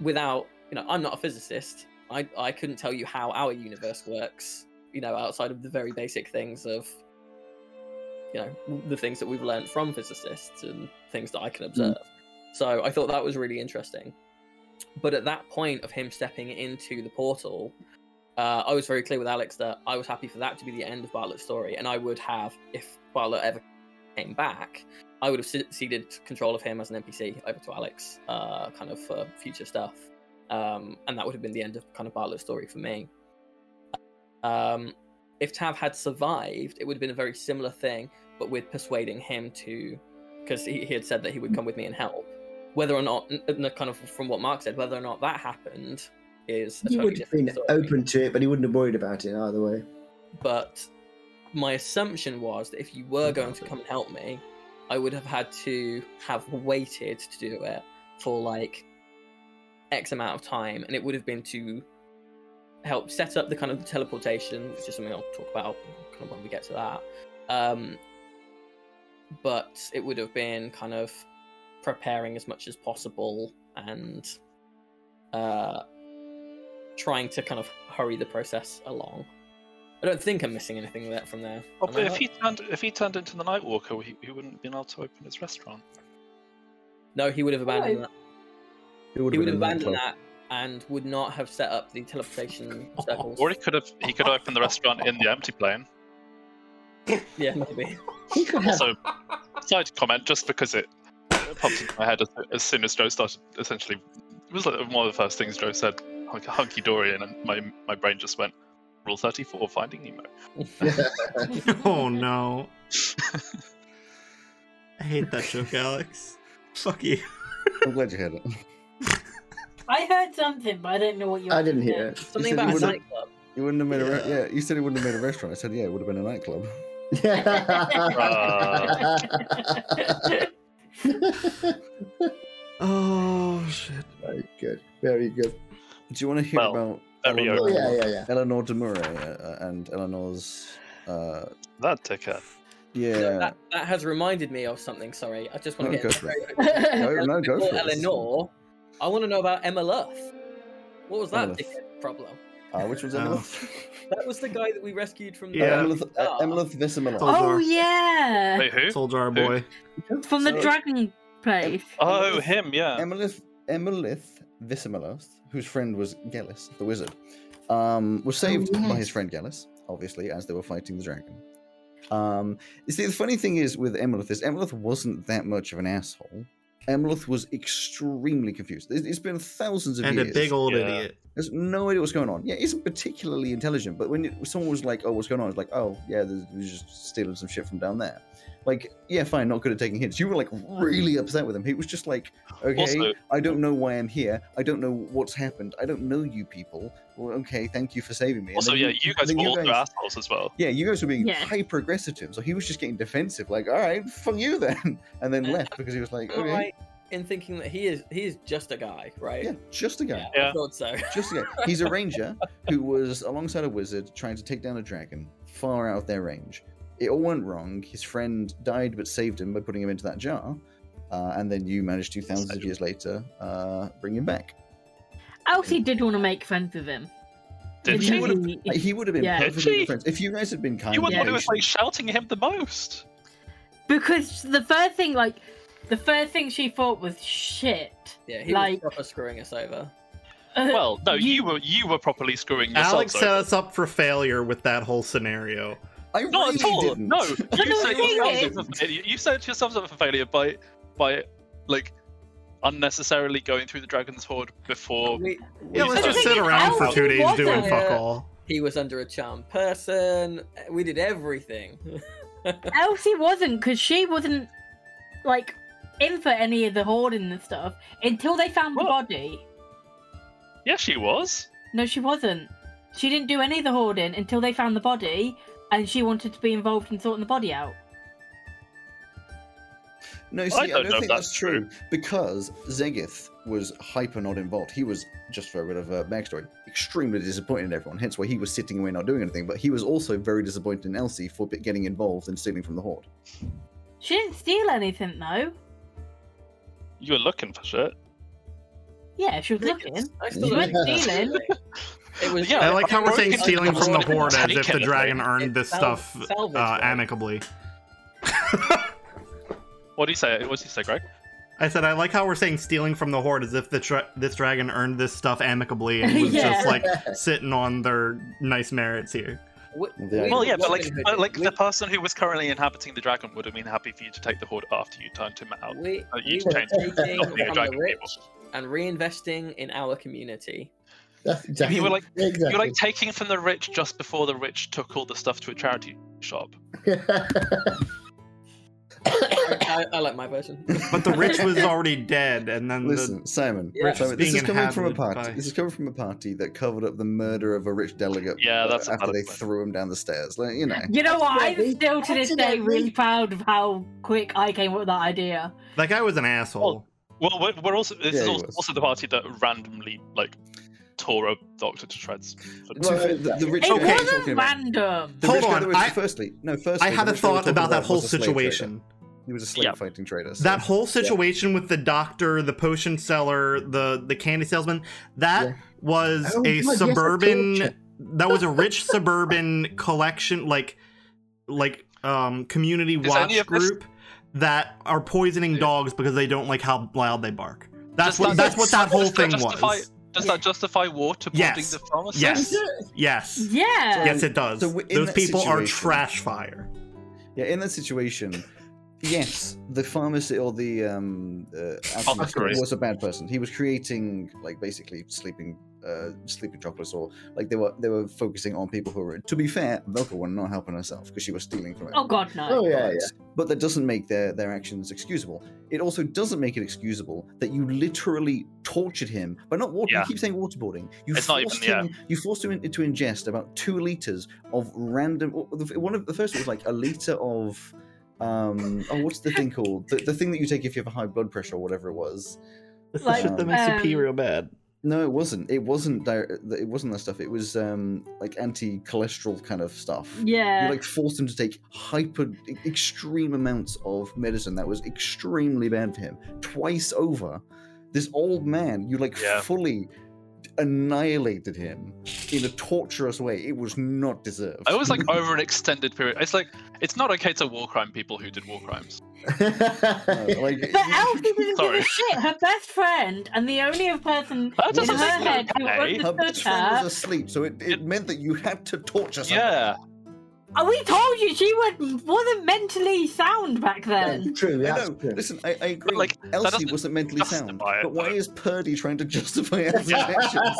without, I'm not a physicist. I couldn't tell you how our universe works, outside of the very basic things of, the things that we've learned from physicists and things that I can observe. So I thought that was really interesting. But at that point of him stepping into the portal, I was very clear with Alex that I was happy for that to be the end of Bartlett's story, and I would have, if Bartlett ever came back, I would have ceded control of him as an NPC over to Alex, kind of for future stuff. And that would have been the end of kind of Bartlett's story for me. If Tav had survived, it would have been a very similar thing, but with persuading him to, because he had said that he would come with me and help. Whether or not, kind of from what Mark said, whether or not that happened, he would have been open to it, but he wouldn't have worried about it either way. But my assumption was that if you were going to come and help me, I would have had to have waited to do it for like X amount of time, and it would have been to help set up the kind of teleportation, which is something I'll talk about kind of when we get to that. But it would have been kind of preparing as much as possible and trying to kind of hurry the process along. I don't think I'm missing anything from there. Oh, but if he turned into the Nightwalker, he wouldn't have been able to open his restaurant. No, he would have abandoned that. He would have abandoned that and would not have set up the teleportation circles. Or he could open the restaurant in the empty plane. Yeah, maybe. Also, side comment, just because it pops into my head as soon as Joe started, essentially, it was like one of the first things Joe said, like a hunky dory, and my brain just went, Rule 34, Finding Nemo. Oh no! I hate that joke, Alex. Fuck you. I'm glad you heard it. I heard something, but I didn't know what you. I didn't hear it. Something about a nightclub. You wouldn't have made a you said it wouldn't have made a restaurant. I said it would have been a nightclub. Oh shit! Very good. Very good. Do you want to hear about Eleanor, Eleanor de Murray and Eleanor's that ticket? Yeah, that has reminded me of something. Sorry, I just want to get go for Eleanor. I want to know about Emleth. What was that ticket problem? Which was Emleth? That was the guy that we rescued from Emleth Vissimilith. Oh yeah, wait, who? Soldier boy from the dragon place. Oh, him, yeah. Emleth Vissimilith, whose friend was Gelis, the wizard, was saved by his friend Gelis, obviously, as they were fighting the dragon. You see, the funny thing is with Emleth wasn't that much of an asshole. Emleth was extremely confused. It's been thousands of years. And a big old idiot. There's no idea what's going on. Yeah, isn't particularly intelligent, but when someone was like, oh, what's going on? It's like, oh, yeah, we're just stealing some shit from down there. Like, yeah, fine, not good at taking hints. You were, like, really upset with him. He was just like, okay, also, I don't know why I'm here. I don't know what's happened. I don't know you people. Well, okay, thank you for saving me. Also, yeah, you guys were also assholes as well. Yeah, you guys were being hyper-aggressive to him, so he was just getting defensive, like, all right, fuck you then, and then left because he was like, okay. Right. In thinking that he is just a guy, right? Yeah, just a guy. Yeah. I thought so. Just a guy. He's a ranger who was alongside a wizard trying to take down a dragon far out of their range. It all went wrong. His friend died but saved him by putting him into that jar. And then you managed to, thousands of years later, bring him back. Elsie did want to make friends with him. Did she? He would have been perfectly good friends. If you guys had been kind of... You were the one who was like, shouting at him the most. Because the first thing she thought was shit. Yeah, he was proper screwing us over. Well, no, you were properly screwing yourself. Alex set us up for failure with that whole scenario. I not really at all. Didn't. No, you set yourselves up for failure by like unnecessarily going through the dragon's hoard before. Let's just sit around for 2 days doing fuck all. He was under a charmed person. We did everything. Elsie wasn't, because she wasn't like in for any of the hoarding and stuff until they found the body. Yeah, she was. No, she wasn't. She didn't do any of the hoarding until they found the body. And she wanted to be involved in sorting the body out. No, see, I don't think that's true. Because Zegith was hyper not involved. He was, just for a bit of a backstory, extremely disappointed in everyone. Hence why he was sitting away not doing anything. But he was also very disappointed in Elsie for getting involved and stealing from the hoard. She didn't steal anything, though. You were looking for shit. Yeah, she was looking. She wasn't stealing. It was, I like how we're saying stealing from the hoard as if the dragon earned this stuff amicably. What do you say? What did you say, Greg? I said I like how we're saying stealing from the hoard as if this dragon earned this stuff amicably and was just like sitting on their nice merits here. Well, yeah, but the person who was currently inhabiting the dragon would have been happy for you to take the hoard after you turned him out. You changed the dragon and reinvesting in our community. Exactly. You were like taking from the rich just before the rich took all the stuff to a charity shop. I like my version. But the rich was already dead, and then Simon. Yeah. Simon, this is coming from a party that covered up the murder of a rich delegate. Yeah, that's after they threw him down the stairs. Like, you know. You know what? I'm still to this day really proud of how quick I came up with that idea. That guy was an asshole. Well, we're also this is also the party that randomly tore a doctor to shreds. The rich guy was talking about. Random. The Hold on. Firstly, I had a thought about that whole situation. He was a slave fighting trader. So. That whole situation with the doctor, the potion seller, the candy salesman, that was that was a rich suburban collection, like community watch group that are poisoning dogs because they don't like how loud they bark. That's what that whole thing was. Does that justify waterboarding the pharmacist? Yes. Yeah. So, yes, it does. So those people are trash fire. Yeah, in that situation, yes, the pharmacist or the alchemist was a bad person. He was creating basically sleeping chocolates, or they were focusing on people who were. To be fair, Velka was not helping herself because she was stealing from it. Oh God, no! Oh yeah. But that doesn't make their actions excusable. It also doesn't make it excusable that you literally tortured him, but not water. Yeah. You keep saying waterboarding. You forced him to ingest about 2 liters of random. One of the first was a liter of. What's the thing called? The thing that you take if you have a high blood pressure or whatever it was. It's the shit that makes you pee real bad. No, it wasn't. It wasn't that stuff. It was anti-cholesterol kind of stuff. Yeah. You forced him to take extreme amounts of medicine that was extremely bad for him. Twice over, this old man, you fully annihilated him in a torturous way. It was not deserved. I was over an extended period. It's it's not okay to war crime people who did war crimes. But Elsie didn't give a shit. Her best friend and the only person in her head who understood her. Her best friend was asleep, so it meant that you had to torture someone. Yeah. We told you she wasn't mentally sound back then. That's true. That's true. Listen, I agree. Like, Elsie wasn't mentally sound. But why is Purdy trying to justify Elsie's actions?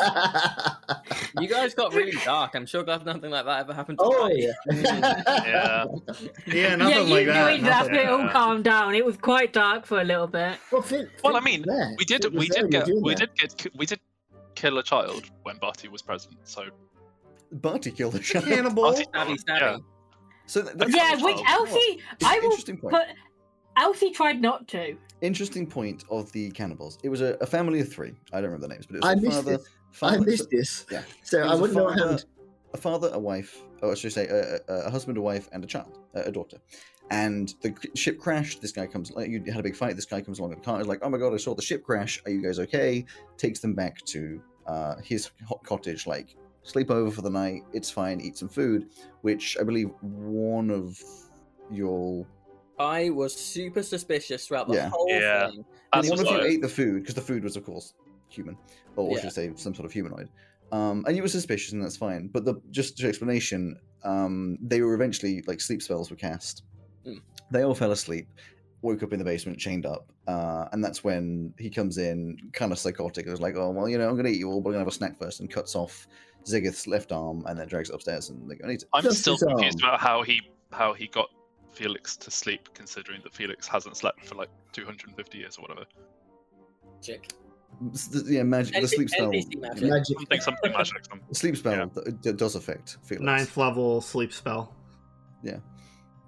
You guys got really dark. I'm sure glad nothing like that ever happened to you. Yeah. Yeah, nothing like that. Yeah, you knew that it all calmed down. It was quite dark for a little bit. Well, I mean, we did kill a child when Barty was present, so... Barty killed a child. Cannibal. Barty. Yeah. So which Elsie... I will interesting point. But Elsie tried not to. Interesting point of the cannibals. It was a family of three. I don't remember the names, but it was I missed this. Yeah. So I wouldn't know what happened. A father, a wife, or should I say a husband, a wife, and a child, a daughter. And the ship crashed. This guy comes, you had a big fight. This guy comes along in a car. He's like, oh my God, I saw the ship crash. Are you guys okay? Takes them back to his cottage, like, sleep over for the night, it's fine, eat some food, which I believe one of your... I was super suspicious throughout the whole thing. And one of you ate the food, because the food was, of course, human, or should I say, some sort of humanoid. And you were suspicious, and that's fine. But just to explanation, they were eventually, like, sleep spells were cast. Mm. They all fell asleep, woke up in the basement, chained up, and that's when he comes in, kind of psychotic, and was like, oh, well, you know, I'm going to eat you all, but I'm going to have a snack first, and cuts off Zegith's left arm and then drags it upstairs and they go, I'm still confused about how he got Felix to sleep, considering that Felix hasn't slept for like 250 years or whatever. Magic. The sleep spell. Magic. Something magic. Sleep spell does affect Felix. 9th level sleep spell. Yeah,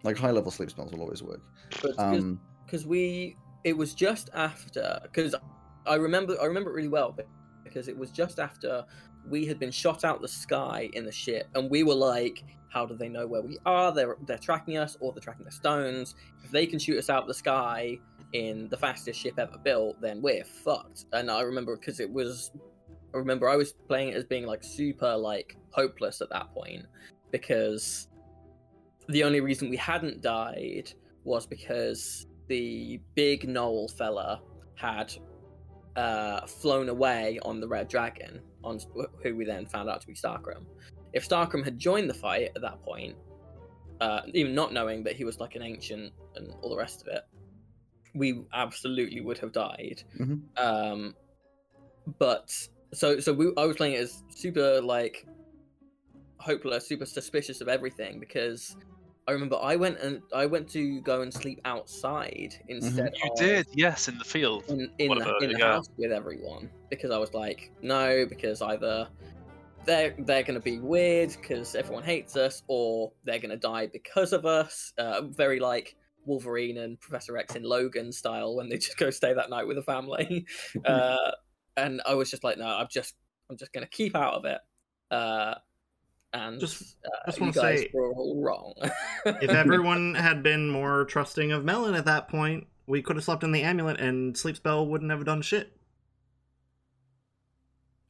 like high level sleep spells will always work. Because it was just after, because I remember it really well, because it was just after. We had been shot out the sky in the ship, and we were like, how do they know where we are? They're tracking us, or they're tracking the stones. If they can shoot us out the sky in the fastest ship ever built, then we're fucked. And I remember, because it was... I remember I was playing it as being, like, super, like, hopeless at that point, because the only reason we hadn't died was because the big Knoll fella had flown away on the Red Dragon, on who we then found out to be Starkrim. If Starkrim had joined the fight at that point, even not knowing that he was like an ancient and all the rest of it, we absolutely would have died. Mm-hmm. I was playing it as super like hopeless, super suspicious of everything, because I remember I went to go and sleep outside instead. Mm-hmm. You did, yes, in the field, in the house with everyone, because I was like, no, because either they're going to be weird because everyone hates us, or they're going to die because of us. Very like Wolverine and Professor X in Logan style, when they just go stay that night with the family. And I was just like, no, I'm just going to keep out of it. And just you guys say, were all wrong. If everyone had been more trusting of Melon at that point, we could have slept in the amulet and sleep spell wouldn't have done shit.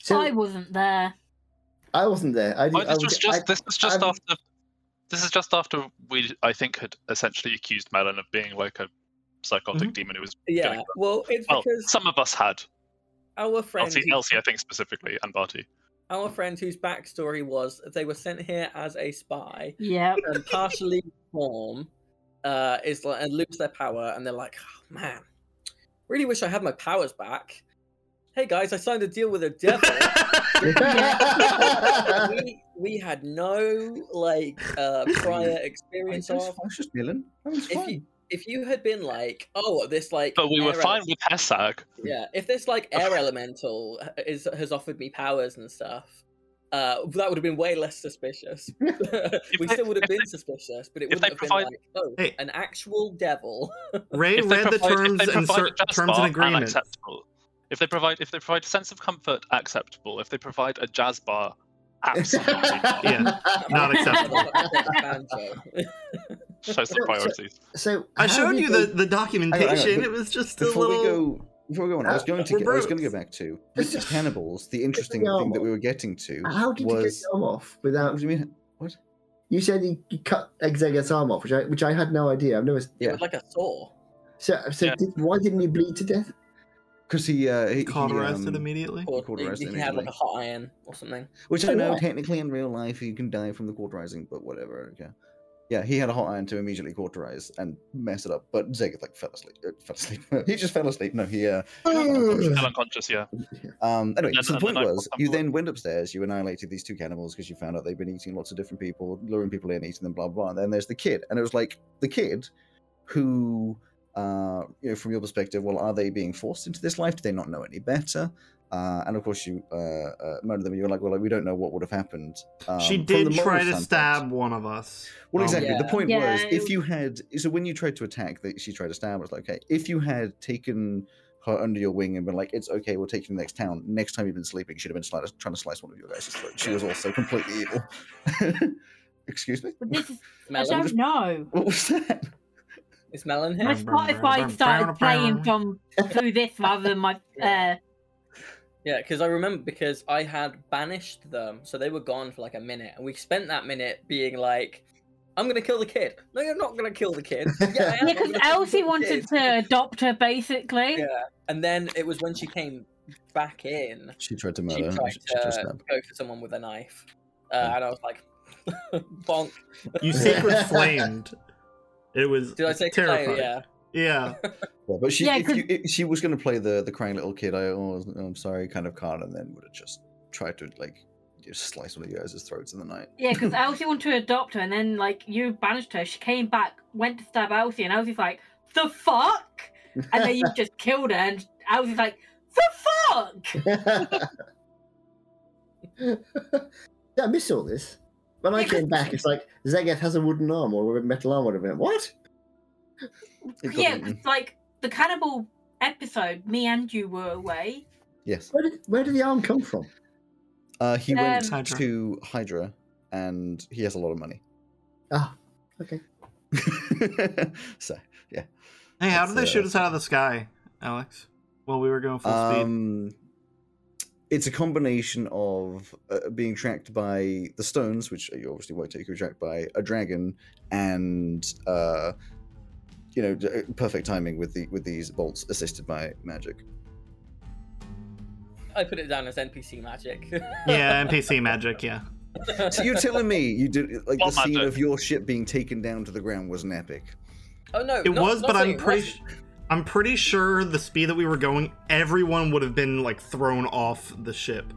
So, I wasn't there. This is just after we, I think, had essentially accused Melon of being like a psychotic demon who was... Yeah, because... Some of us had. Our friend... Elsie, I think, specifically, and Barty. Our friend whose backstory was they were sent here as a spy, and partially form is like, and lose their power, and they're like, oh, man, really wish I had my powers back. Hey guys, I signed a deal with a devil. we had no like prior experience of. If you had been like, oh, this like... But we were fine with Hesag. Yeah, if this like air elemental has offered me powers and stuff, that would have been way less suspicious. Still would have been suspicious, but it wouldn't have been like, oh, hey, an actual devil. Ray read the terms and agreements. If they provide a sense of comfort, acceptable. If they provide a jazz bar, absolutely not. Yeah, not acceptable. Shows the priorities. So I showed you the documentation. It was just a little... Before we go on, I was going to go back to the cannibals. The interesting thing that we were getting to was... How did you get arm off without... What do you mean? What? You said you cut Exegget's arm off, which I had no idea. I've never... Yeah. It was like a saw. Why didn't he bleed to death? Because he cauterized it immediately. You can have like a hot iron or something. Which I know, technically in real life, you can die from the cauterizing, but whatever. Okay. Yeah, he had a hot iron to immediately cauterize and mess it up, but Zegith fell asleep. He just fell asleep. No, he unconscious. Yeah. Anyway, so the point was, you then went upstairs. You annihilated these two cannibals because you found out they've been eating lots of different people, luring people in, eating them, blah blah. And then there's the kid, and it was like the kid who, you know, from your perspective, well, are they being forced into this life? Do they not know any better? And of course, you murdered them. And you were like, "Well, we don't know what would have happened." She did try to stab one of us. Well, exactly. Yeah. The point was, if you had, so when you tried to attack, she tried to stab. It's like, okay, if you had taken her under your wing and been like, "It's okay, we'll take you to the next town." Next time you've been sleeping, she'd have been trying to slice one of your guys' throat. She was also completely evil. Excuse me. But this is, I don't know. What was that? It's Melon. That's what if I started playing from through this rather than my. Yeah, because I remember because I had banished them, so they were gone for like a minute, and we spent that minute being like, "I'm gonna kill the kid." No, you're not gonna kill the kid. Yeah, because Elsie wanted to adopt her basically. Yeah, and then it was when she came back in. She tried to murder. She tried to go for someone with a knife, and I was like, "Bonk!" You sacred flamed. It was. Did I say terrifying? Yeah. Well, but she was going to play the crying little kid, I'm sorry, kind of card, and then would have just tried to, just slice one of you guys' throats in the night. Yeah, because Elsie wanted to adopt her, and then, you banished her. She came back, went to stab Elsie, and Elsie's like, the fuck? And then you just killed her, and Elsie's like, the fuck? Yeah, I missed all this. When I came back, it's like, Zegith has a wooden arm, or a metal arm, whatever. What? Yeah, the cannibal episode, me and you were away. Yes. Where did the arm come from? He went to Hydra, and he has a lot of money. Ah, okay. So, yeah. Hey, how did they shoot us out of the sky, Alex? While we were going full speed? It's a combination of being tracked by the stones, which you obviously won't take, you're tracked by a dragon, and... you know, perfect timing with these bolts assisted by magic. I put it down as NPC magic. Yeah, NPC magic, yeah. So you're telling me you did the scene of your ship being taken down to the ground was an epic? Oh no, I'm pretty sure the speed that we were going, everyone would have been thrown off the ship.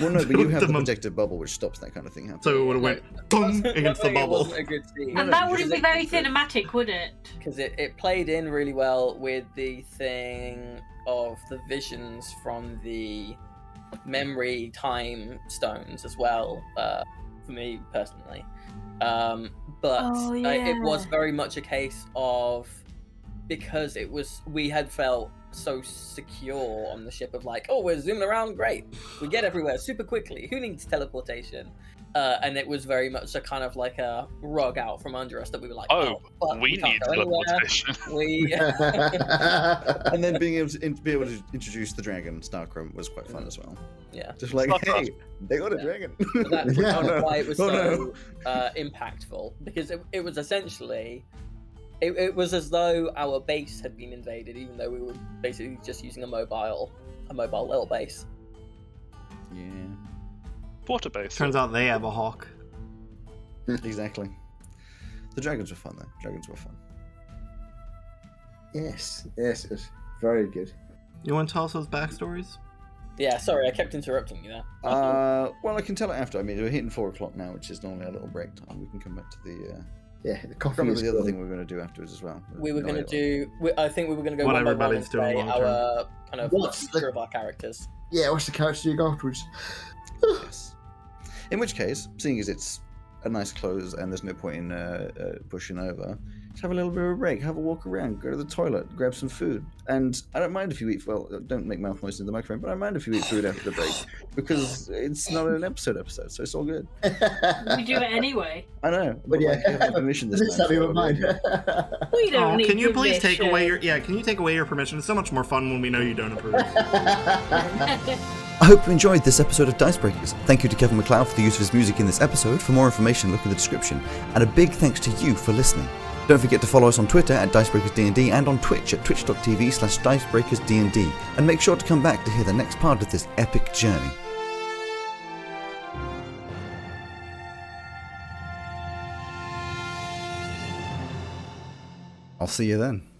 Well, no, but you have the protective bubble, which stops that kind of thing happening. So it would have went boom against the bubble. And that wouldn't be very cinematic, would it? Because it played in really well with the thing of the visions from the memory time stones as well, for me personally. It was very much a case of, because it was, we had felt so secure on the ship of we're zooming around, great, we get everywhere super quickly, who needs teleportation, and it was very much a kind of a rug out from under us that we were like, we need teleportation. And then being able to introduce the dragon Starkrim was quite fun as well. Yeah, just hey, they got a dragon. So that's why it was impactful, because it was essentially It was as though our base had been invaded, even though we were basically just using a mobile little base. Yeah. Water base. Turns out they have a hawk. Exactly. The dragons were fun, though. Yes, it was very good. You want to tell us those backstories? Yeah, sorry, I kept interrupting you there. Well, I can tell it after. I mean, we're hitting 4:00 now, which is normally our little break time. We can come back to the... Yeah, the coffee probably is the other thing we were going to do afterwards as well. We were going to do... I think we were going to go one by one and play our kind of future of our characters. Yeah, what's the character you go afterwards? Yes. In which case, seeing as it's a nice close and there's no point in pushing over, just have a little bit of a break, have a walk around, go to the toilet, grab some food. And I don't mind if you eat... Well, don't make mouth noises in the microphone, but I mind if you eat food after the break, because it's not an episode, so it's all good. We do it anyway. I know, but yeah, you have my permission this time. That'll be mine. We don't need can you please permission. Take away your... Yeah, can you take away your permission? It's so much more fun when we know you don't approve. I hope you enjoyed this episode of Dicebreakers. Thank you to Kevin MacLeod for the use of his music in this episode. For more information, look in the description. And a big thanks to you for listening. Don't forget to follow us on Twitter at DicebreakersDND and on Twitch at twitch.tv/DicebreakersDND. And make sure to come back to hear the next part of this epic journey. I'll see you then.